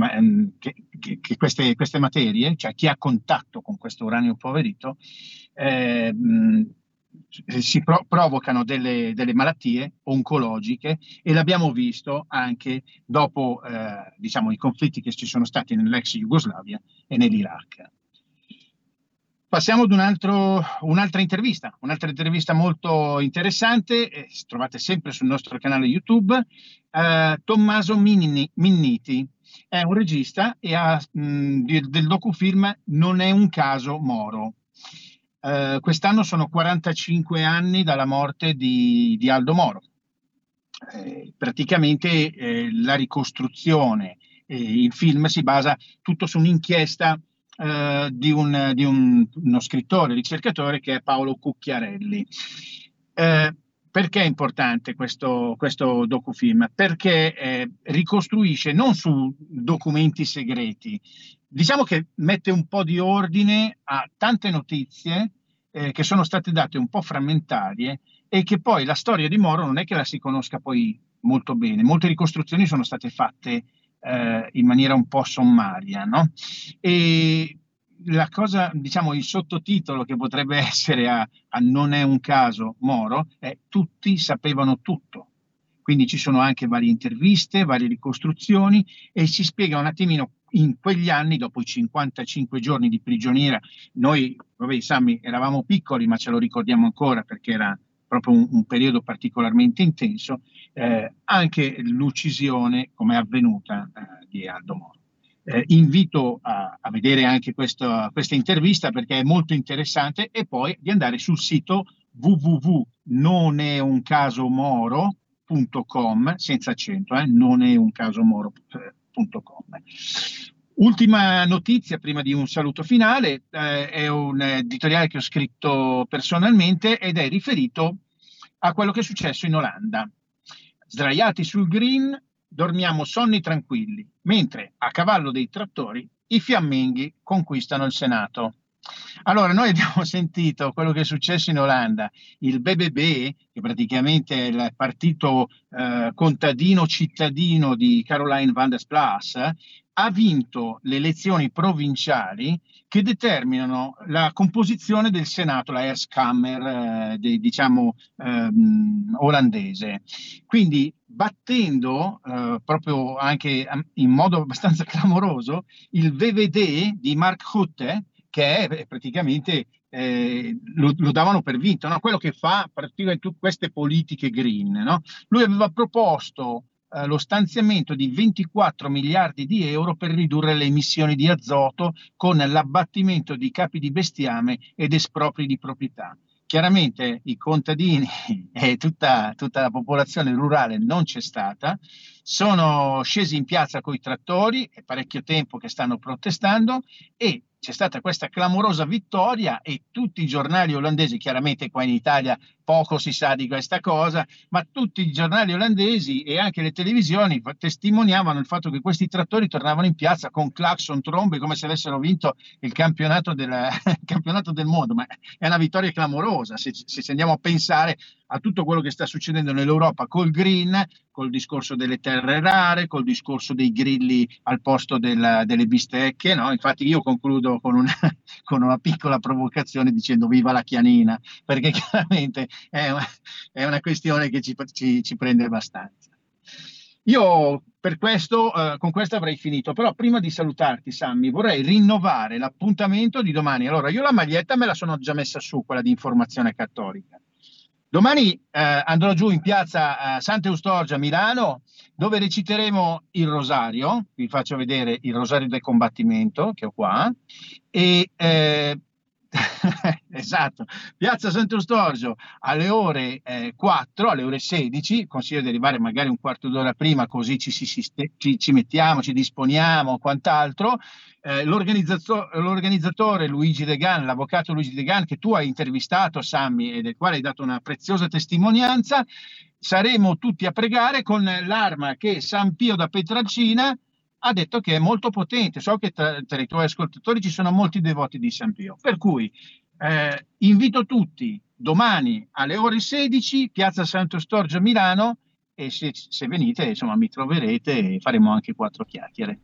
che, che queste, queste materie, cioè chi ha contatto con questo uranio impoverito, eh, si pro- provocano delle, delle malattie oncologiche, e l'abbiamo visto anche dopo eh, diciamo, i conflitti che ci sono stati nell'ex Jugoslavia e nell'Iraq. Passiamo ad un altro, un'altra intervista, un'altra intervista molto interessante, eh, trovate sempre sul nostro canale YouTube, eh, Tommaso Minni, Minniti, è un regista e ha, mh, di, del docufilm Non è un caso Moro. Eh, quest'anno sono quarantacinque anni dalla morte di, di Aldo Moro, eh, praticamente eh, la ricostruzione, eh, il film si basa tutto su un'inchiesta Uh, di, un, di un, uno scrittore, ricercatore, che è Paolo Cucchiarelli. Uh, perché è importante questo, questo docufilm? Perché eh, ricostruisce non su documenti segreti, diciamo che mette un po' di ordine a tante notizie eh, che sono state date un po' frammentarie, e che poi la storia di Moro non è che la si conosca poi molto bene, molte ricostruzioni sono state fatte in maniera un po' sommaria, no? E la cosa, diciamo, il sottotitolo che potrebbe essere a, a Non è un caso Moro è Tutti sapevano tutto. Quindi ci sono anche varie interviste, varie ricostruzioni, e si spiega un attimino in quegli anni, dopo i cinquantacinque giorni di prigioniera. Noi, vabbè, Sammy, eravamo piccoli, ma ce lo ricordiamo ancora perché era proprio un, un periodo particolarmente intenso, eh, anche l'uccisione come è avvenuta eh, di Aldo Moro. Eh, invito a, a vedere anche questo, questa intervista, perché è molto interessante, e poi di andare sul sito w w w punto non è un caso moro punto com, senza accento, eh, non è un caso moro punto com. Ultima notizia prima di un saluto finale, eh, è un editoriale che ho scritto personalmente ed è riferito a quello che è successo in Olanda. Sdraiati sul green dormiamo sonni tranquilli, mentre a cavallo dei trattori i fiamminghi conquistano il Senato. Allora, noi abbiamo sentito quello che è successo in Olanda, il B B B, che praticamente è il partito eh, contadino-cittadino di Caroline van der Plas, ha vinto le elezioni provinciali che determinano la composizione del Senato, la Eerskamer, eh, de, diciamo, ehm, olandese. Quindi battendo eh, proprio anche in modo abbastanza clamoroso il V V D di Mark Rutte, che è praticamente eh, lo, lo davano per vinto, no? Quello che fa praticamente queste politiche green, no? Lui aveva proposto eh, lo stanziamento di ventiquattro miliardi di euro per ridurre le emissioni di azoto con l'abbattimento di capi di bestiame ed espropri di proprietà. Chiaramente i contadini e tutta, tutta la popolazione rurale non c'è stata, sono scesi in piazza coi trattori, è parecchio tempo che stanno protestando, e c'è stata questa clamorosa vittoria, e tutti i giornali olandesi, chiaramente qua in Italia poco si sa di questa cosa, ma tutti i giornali olandesi e anche le televisioni testimoniavano il fatto che questi trattori tornavano in piazza con clacson, trombe, come se avessero vinto il campionato del, campionato del mondo. Ma è una vittoria clamorosa se, se andiamo a pensare a tutto quello che sta succedendo nell'Europa col green, col discorso delle terre rare, col discorso dei grilli al posto della, delle bistecche, no? Infatti io concludo con una, con una piccola provocazione dicendo viva la Chianina, perché chiaramente è una, è una questione che ci, ci, ci prende abbastanza. Io per questo, eh, con questo avrei finito, però prima di salutarti, Sammy, vorrei rinnovare l'appuntamento di domani. Allora, io la maglietta me la sono già messa su, quella di Informazione Cattolica. Domani eh, andrò giù in piazza eh, Sant'Eustorgia a Milano, dove reciteremo il Rosario. Vi faccio vedere il Rosario del Combattimento che ho qua. E, eh, esatto, piazza Sant'Eustorgio alle ore eh, quattro, alle ore sedici. Consiglio di arrivare magari un quarto d'ora prima, così ci, ci, ci, ci mettiamo, ci disponiamo, quant'altro. Eh, l'organizzato- l'organizzatore Luigi De Gan, l'avvocato Luigi De Gan, che tu hai intervistato, Sammy, e del quale hai dato una preziosa testimonianza, saremo tutti a pregare con l'arma che San Pio da Petralcina ha detto che è molto potente. So che tra, tra i tuoi ascoltatori ci sono molti devoti di San Pio, per cui eh, invito tutti domani alle ore sedici, piazza Sant'Eustorgio Milano, e se, se venite, insomma, mi troverete e faremo anche quattro chiacchiere.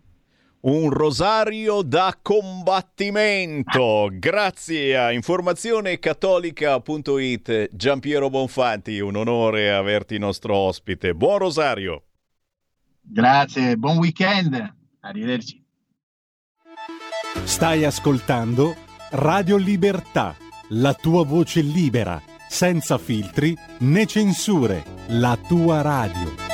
Un rosario da combattimento. Grazie a informazione cattolica punto it. Giampiero Bonfanti, un onore averti nostro ospite. Buon rosario. Grazie, buon weekend. Arrivederci. Stai ascoltando Radio Libertà, la tua voce libera, senza filtri né censure, la tua radio.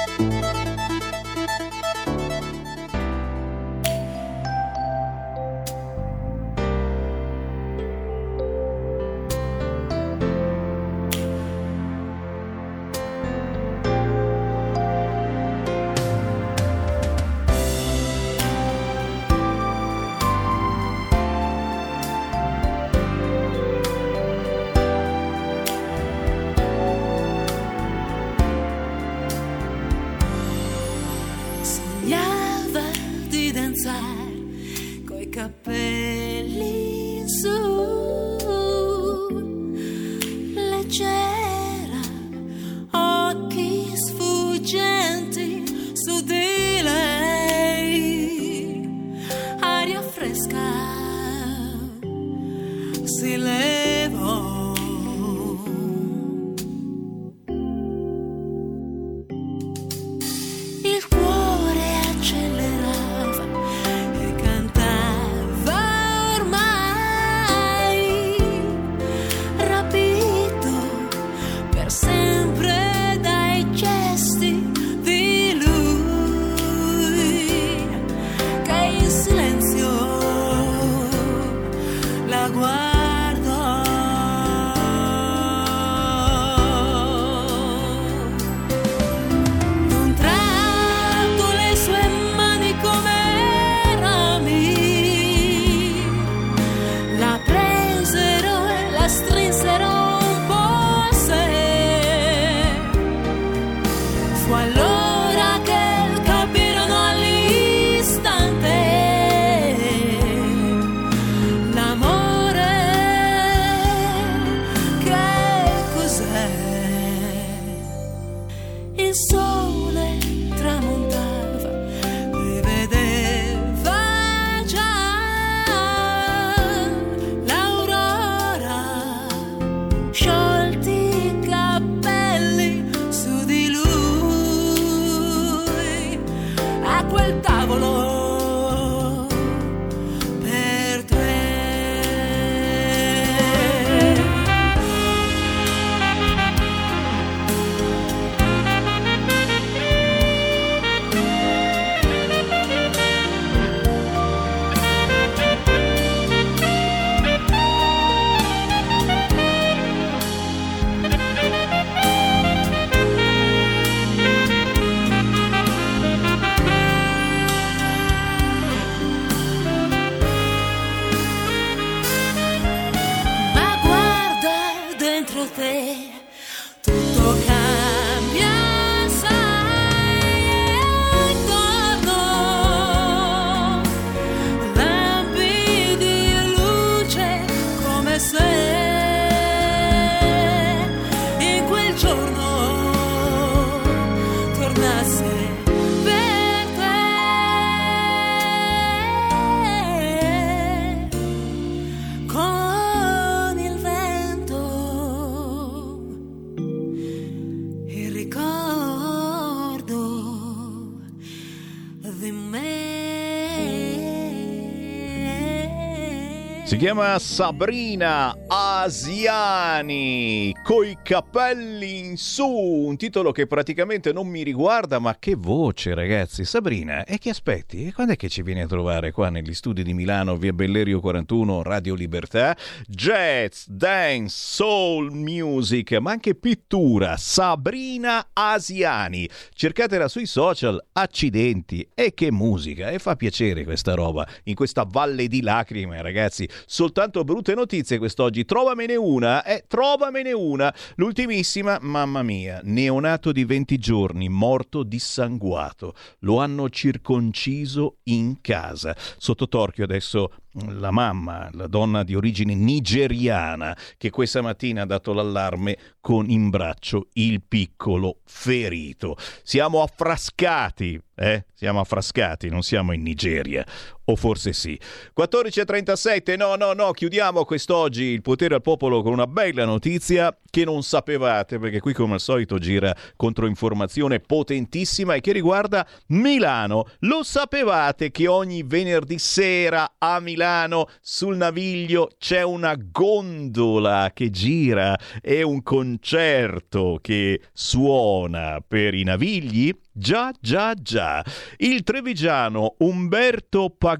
Si chiama Sabrina Asiani, coi capelli in su, un titolo che praticamente non mi riguarda, ma che voce, ragazzi. Sabrina, e che aspetti? E quando è che ci vieni a trovare qua negli studi di Milano, via Bellerio quarantuno, Radio Libertà? Jazz, dance, soul music, ma anche pittura. Sabrina Asiani, cercatela sui social. Accidenti, e che musica, e fa piacere questa roba, in questa valle di lacrime, ragazzi. Soltanto brutte notizie quest'oggi. Trovamene una, eh, trovamene una. L'ultimissima, mamma mia, neonato di venti giorni, morto dissanguato. Lo hanno circonciso in casa. Sotto torchio adesso la mamma, la donna di origine nigeriana, che questa mattina ha dato l'allarme con in braccio il piccolo ferito. Siamo affrascati, eh? Siamo affrascati, non siamo in Nigeria. O forse sì. quattordici e trentasette, no, no, no, chiudiamo quest'oggi il potere al popolo con una bella notizia che non sapevate, perché qui come al solito gira controinformazione potentissima e che riguarda Milano. Lo sapevate che ogni venerdì sera a Milano sul Naviglio c'è una gondola che gira e un concerto che suona per i navigli? Già, già, già. Il trevigiano Umberto Pagotto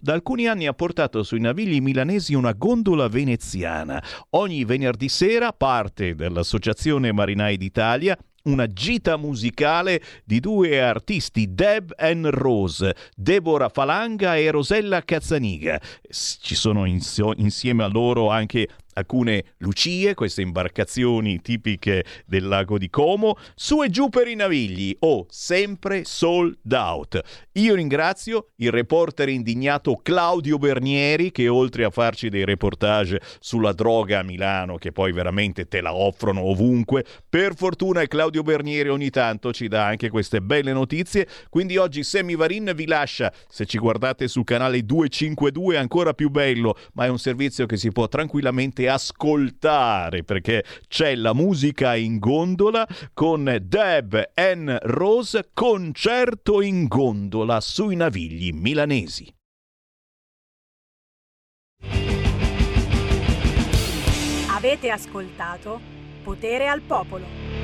da alcuni anni ha portato sui navigli milanesi una gondola veneziana. Ogni venerdì sera parte dell'Associazione Marinai d'Italia una gita musicale di due artisti, Deb and Rose, Deborah Falanga e Rosella Cazzaniga. Ci sono insieme a loro anche alcune lucie, queste imbarcazioni tipiche del lago di Como, su e giù per i navigli, oh, sempre sold out. Io ringrazio il reporter indignato Claudio Bernieri, che oltre a farci dei reportage sulla droga a Milano, che poi veramente te la offrono ovunque, per fortuna Claudio Bernieri ogni tanto ci dà anche queste belle notizie, quindi oggi Sammy Varin vi lascia, se ci guardate sul canale duecentocinquantadue ancora più bello, ma è un servizio che si può tranquillamente ascoltare perché c'è la musica in gondola con Deb and Rose, concerto in gondola sui navigli milanesi. Avete ascoltato Potere al Popolo.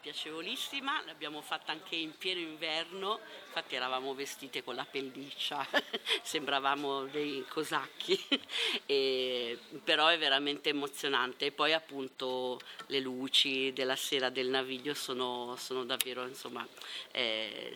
Piacevolissima, l'abbiamo fatta anche in pieno inverno, infatti eravamo vestite con la pelliccia, sembravamo dei cosacchi, e, però è veramente emozionante. E poi appunto le luci della sera del Naviglio sono, sono davvero, insomma, è,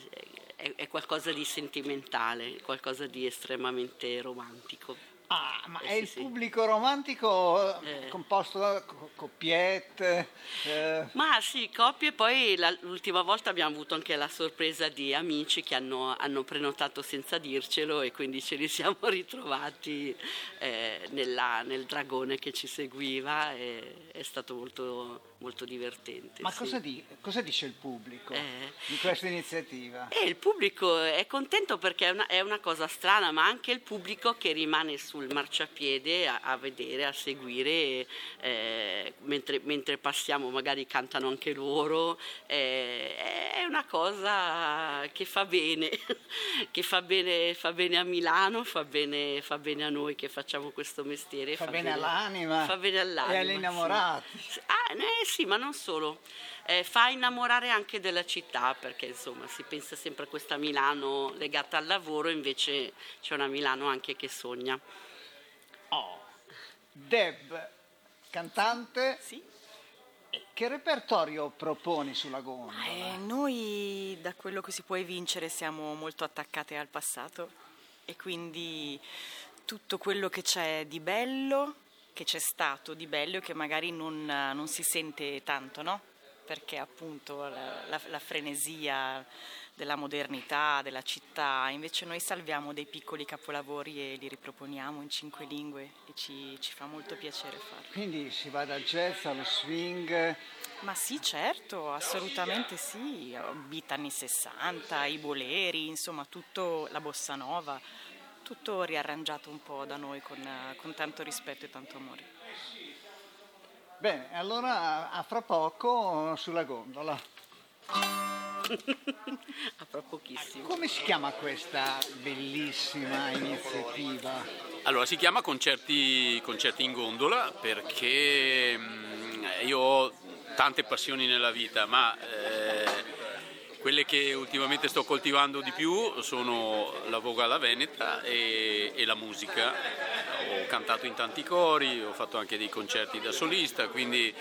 è, è qualcosa di sentimentale, qualcosa di estremamente romantico. Ah, ma eh, è sì, il sì. Pubblico romantico eh. composto da coppiette? Eh. Ma sì, coppie, poi la, l'ultima volta abbiamo avuto anche la sorpresa di amici che hanno, hanno prenotato senza dircelo e quindi ce li siamo ritrovati eh, nella, nel dragone che ci seguiva, e è stato molto, molto divertente. Ma sì. cosa, di, cosa dice il pubblico eh. di questa iniziativa? Eh, il pubblico è contento perché è una, è una cosa strana, ma anche il pubblico che rimane su sul marciapiede a, a vedere, a seguire, eh, mentre, mentre passiamo magari cantano anche loro, eh, è una cosa che fa bene, che fa bene, fa bene a Milano, fa bene, fa bene a noi che facciamo questo mestiere, fa, fa bene, bene all'anima, fa bene all'anima e agli innamorati. Sì. Ah, eh, sì, ma non solo. Eh, fa innamorare anche della città, perché insomma si pensa sempre a questa Milano legata al lavoro, invece c'è una Milano anche che sogna. Oh, Deb, cantante, sì. Che repertorio proponi sulla gondola? Eh, noi, da quello che si può evincere, siamo molto attaccate al passato e quindi tutto quello che c'è di bello, che c'è stato di bello e che magari non, non si sente tanto, no? Perché appunto la, la, la frenesia della modernità, della città, invece noi salviamo dei piccoli capolavori e li riproponiamo in cinque lingue e ci, ci fa molto piacere farlo. Quindi si va dal jazz allo swing? Ma sì, certo, assolutamente sì, beat anni sessanta, i boleri, insomma tutto, la bossa nova, tutto riarrangiato un po' da noi con, con tanto rispetto e tanto amore. Bene, allora a fra poco sulla gondola. A fra pochissimo. Come si chiama questa bellissima iniziativa? Allora, si chiama Concerti, Concerti in Gondola perché io ho tante passioni nella vita, ma eh, quelle che ultimamente sto coltivando di più sono la voga alla veneta e, e la musica. Ho cantato in tanti cori, ho fatto anche dei concerti da solista, quindi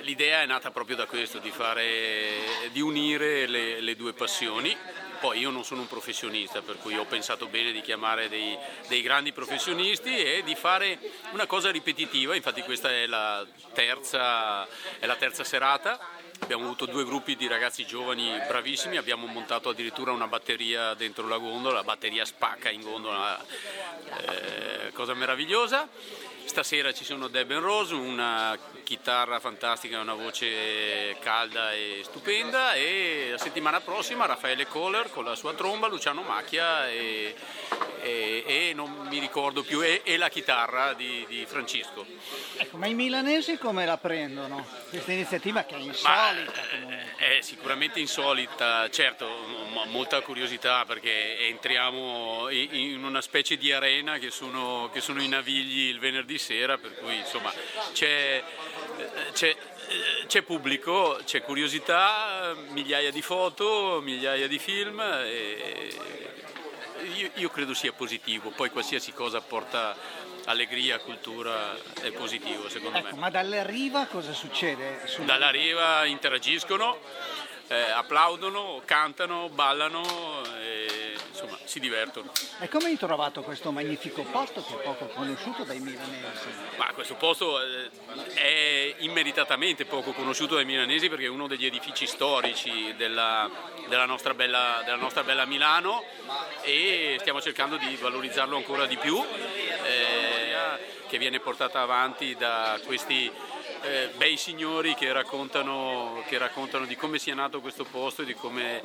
l'idea è nata proprio da questo, di, fare, di unire le, le due passioni. Poi io non sono un professionista, per cui ho pensato bene di chiamare dei, dei grandi professionisti e di fare una cosa ripetitiva. Infatti questa è la terza, è la terza serata. Abbiamo avuto due gruppi di ragazzi giovani bravissimi, abbiamo montato addirittura una batteria dentro la gondola, la batteria spacca in gondola, eh, cosa meravigliosa. Stasera ci sono Deb and Rose, una chitarra fantastica, una voce calda e stupenda, e la settimana prossima Raffaele Kohler con la sua tromba, Luciano Macchia e, e, e non mi ricordo più, e, e la chitarra di, di Francesco. Ecco, ma i milanesi come la prendono? Questa iniziativa che è insolita. Ma, è sicuramente insolita, certo, molta curiosità perché entriamo in una specie di arena che sono, che sono i Navigli il venerdì sera, per cui insomma c'è, c'è, c'è pubblico, c'è curiosità, migliaia di foto, migliaia di film e io, io credo sia positivo. Poi qualsiasi cosa porta allegria, cultura, è positivo secondo ecco, me. Ma dalla riva cosa succede? Dalla riva interagiscono, eh, applaudono, cantano, ballano e insomma, si divertono. E come hai trovato questo magnifico posto che è poco conosciuto dai milanesi? Ma questo posto è immeritatamente poco conosciuto dai milanesi perché è uno degli edifici storici della, della, nostra, bella, della nostra bella Milano e stiamo cercando di valorizzarlo ancora di più, eh, che viene portata avanti da questi Eh, bei signori che raccontano, che raccontano di come sia nato questo posto e di come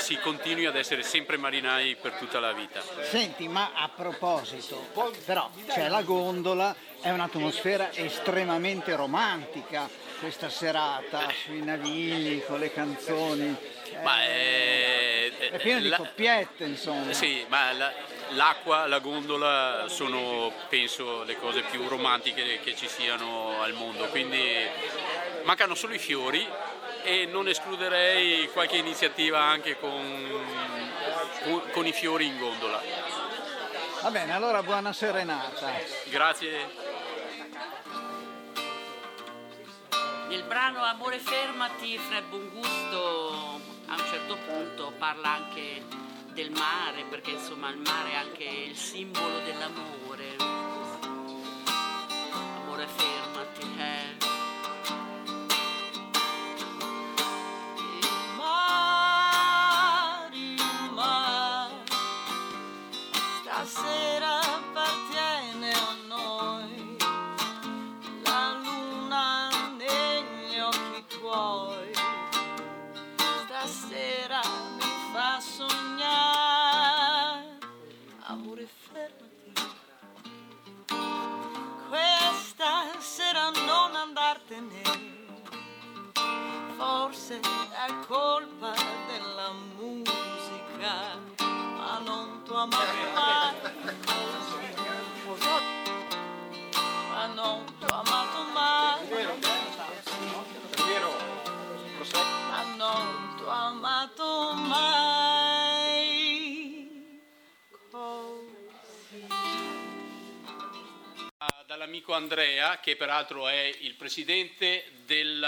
si continui ad essere sempre marinai per tutta la vita. Senti, ma a proposito, però c'è la gondola, è un'atmosfera estremamente romantica questa serata sui Navigli con le canzoni. Ma è, è pieno di la, coppiette, insomma. Sì, ma la, l'acqua, la gondola sono penso le cose più romantiche che ci siano al mondo, quindi mancano solo i fiori e non escluderei qualche iniziativa anche con, con i fiori in gondola. Va bene, allora buona serenata. Grazie. Nel brano Amore fermati, Fred Bongusto a un certo punto parla anche del mare, perché insomma il mare è anche il simbolo dell'amore. Amore fermati, eh. Il mare, il mare, stasera appartiene a noi, la luna negli occhi tuoi, stasera mi fa sognare, amore fermati, questa sera non andartene, forse è colpa della musica, ma non tua mamma, ma non tua mamma, ma non tu amato mai così. Dall'amico Andrea, che peraltro è il presidente del,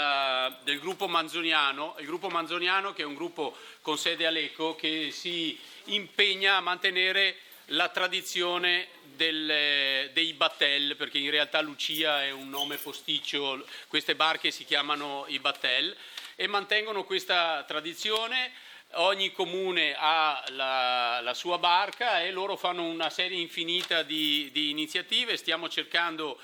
del gruppo manzoniano, il gruppo manzoniano che è un gruppo con sede a Lecco che si impegna a mantenere la tradizione delle, dei battel, perché in realtà Lucia è un nome posticcio, queste barche si chiamano i battel e mantengono questa tradizione. Ogni comune ha la, la sua barca e loro fanno una serie infinita di, di iniziative. Stiamo cercando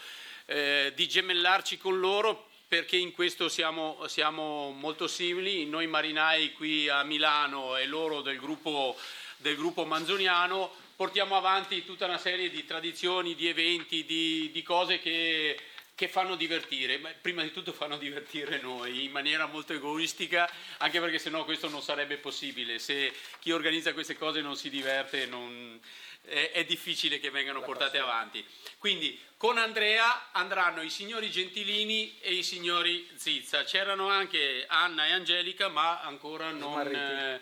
eh, di gemellarci con loro, perché in questo siamo, siamo molto simili, noi marinai qui a Milano e loro del gruppo, del gruppo manzoniano, portiamo avanti tutta una serie di tradizioni, di eventi, di, di cose che, che fanno divertire, ma prima di tutto fanno divertire noi in maniera molto egoistica, anche perché sennò questo non sarebbe possibile, se chi organizza queste cose non si diverte non... è difficile che vengano portate avanti. Quindi con Andrea andranno i signori Gentilini e i signori Zizza. C'erano anche Anna e Angelica, ma ancora non, eh,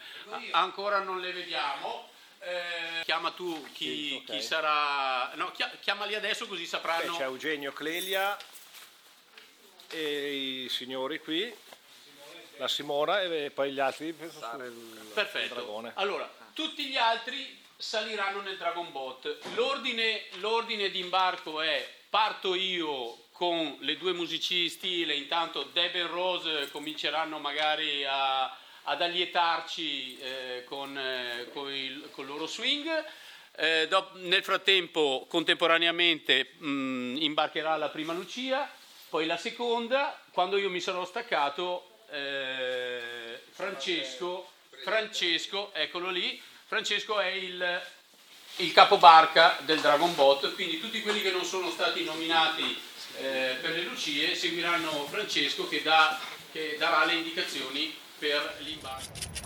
ancora non le vediamo. Eh, chiama tu chi, sì, okay. chi sarà. No, chiamali adesso così sapranno. Beh, c'è Eugenio Clelia e i signori qui, la Simona e poi gli altri. Perfetto. Allora, tutti gli altri saliranno nel Dragon Boat. L'ordine, l'ordine di imbarco è: parto io con le due musicistine, intanto Deb e Rose cominceranno magari a, ad allietarci eh, con, eh, con, il, con il loro swing. Eh, do, nel frattempo, contemporaneamente, mh, imbarcherà la prima Lucia, poi la seconda. Quando io mi sarò staccato, eh, Francesco, Francesco, eccolo lì. Francesco è il, il capobarca del Dragon Boat, quindi tutti quelli che non sono stati nominati eh, per le Lucie seguiranno Francesco che, dà, che darà le indicazioni per l'imbarco.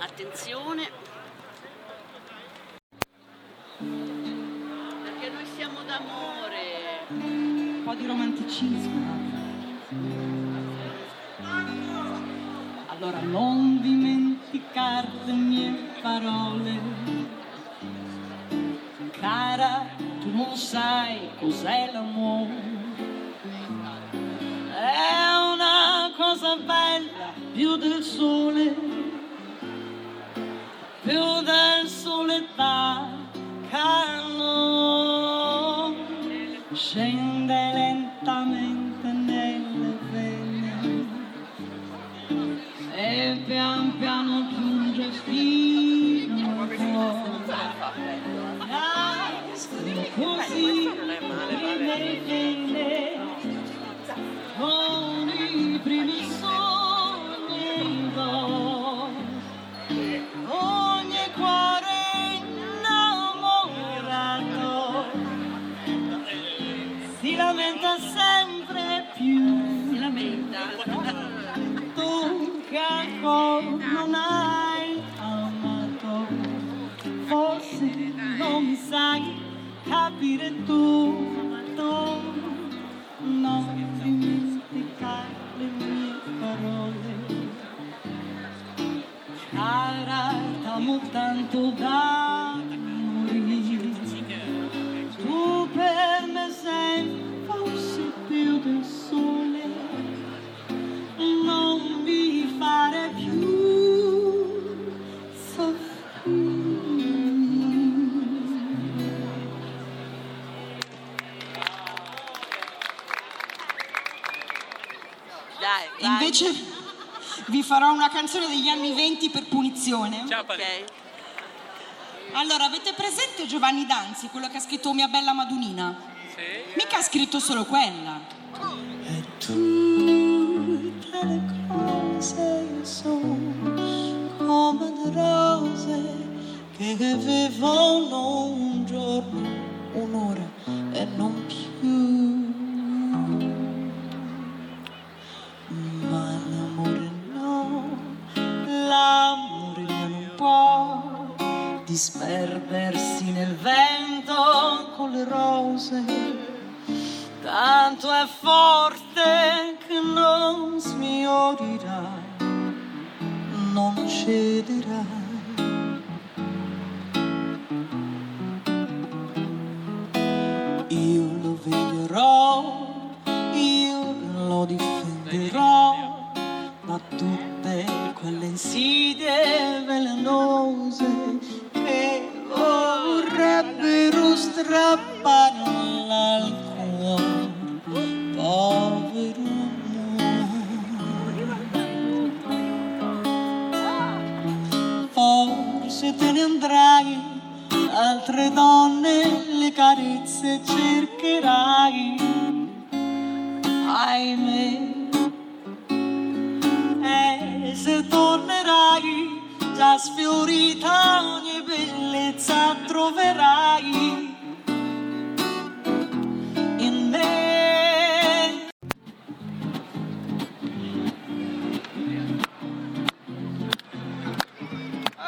Attenzione, perché noi siamo d'amore, un po' di romanticismo. Allora non dimenticare le mie parole, cara, tu non sai cos'è l'amore, è una cosa bella più del sole, più del sole caldo, scende lentamente nelle vene e pian piano giunge fino al cuore, così prima riprende con i primi sogni d'oro. Tu che ancora non hai amato, forse non mi sai capire tu, tu non dimenticare le mie parole, cara, t'amo tanto da morire, tu per me sei forse più del sole. Non mi fare più soffrire. Dai, vai. Invece vi farò una canzone degli anni venti per punizione. Ciao, okay. Allora, avete presente Giovanni Danzi, quello che ha scritto Mia bella Madunina? Sì. Mica ha scritto solo quella. E tu le cose sono come le rose che vivevano un giorno, un'ora e non più. disperdersi nel vento con le rose, tanto è forte che non smiorirai, non cederai. Io lo vedrò, io lo difenderò da tutte quelle insidie velenose che vorrebbero strapparla al cuore, povero amore. Forse te ne andrai, altre donne le carezze cercherai, ahimè. E se tornerai, già sfiorita ogni bellezza troverai in me.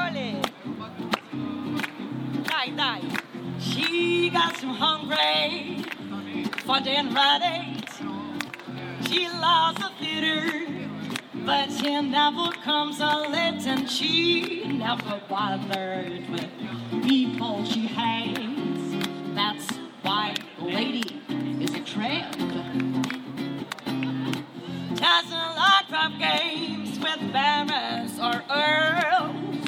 Olé. Dai, dai. She got some hungry for them right. She loves the theater, but she never comes a lit, and she never bothered with people she hates. That's why lady is a tramp. Doesn't like drop games with barons or earls.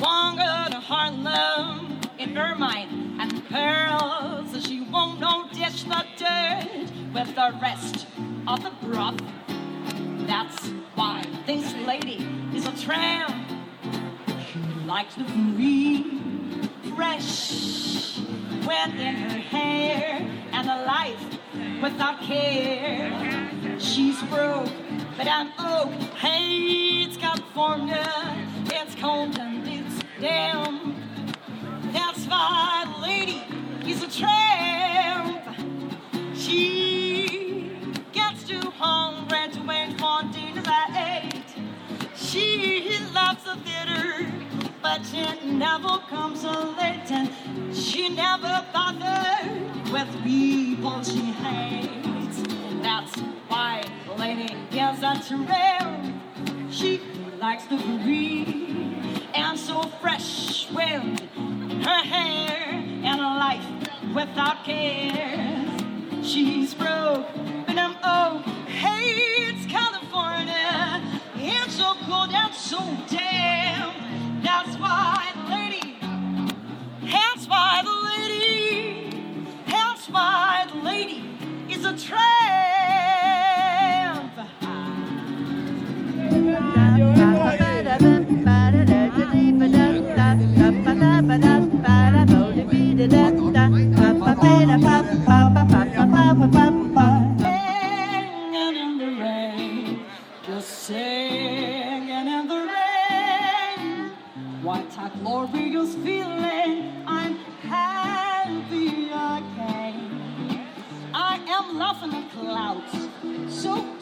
Won't go to Harlem in Ermine and pearls. She won't no dish the dirt with the rest of the broth. That's why this lady is a tramp. She likes the green, fresh wind in her hair, and a life without care. She's broke, but I'm oak. Hey, it's California, it's cold and it's damp. That's why the lady is a tramp. She gets too hungry to wait for dinner at eight. She loves the theater, but she never comes late, and she never bothers with people she hates. That's why the lady is a tramp. She likes the breeze and so fresh wind in her hair, and a life without care. She's broke, but I'm old. Hey, it's California, it's so cold and so damp. That's why the lady, that's why the lady, that's why the lady is a tramp. Singing in the rain, just singing in the rain. What a glorious feeling, I'm happy again. I am laughing at clouds, so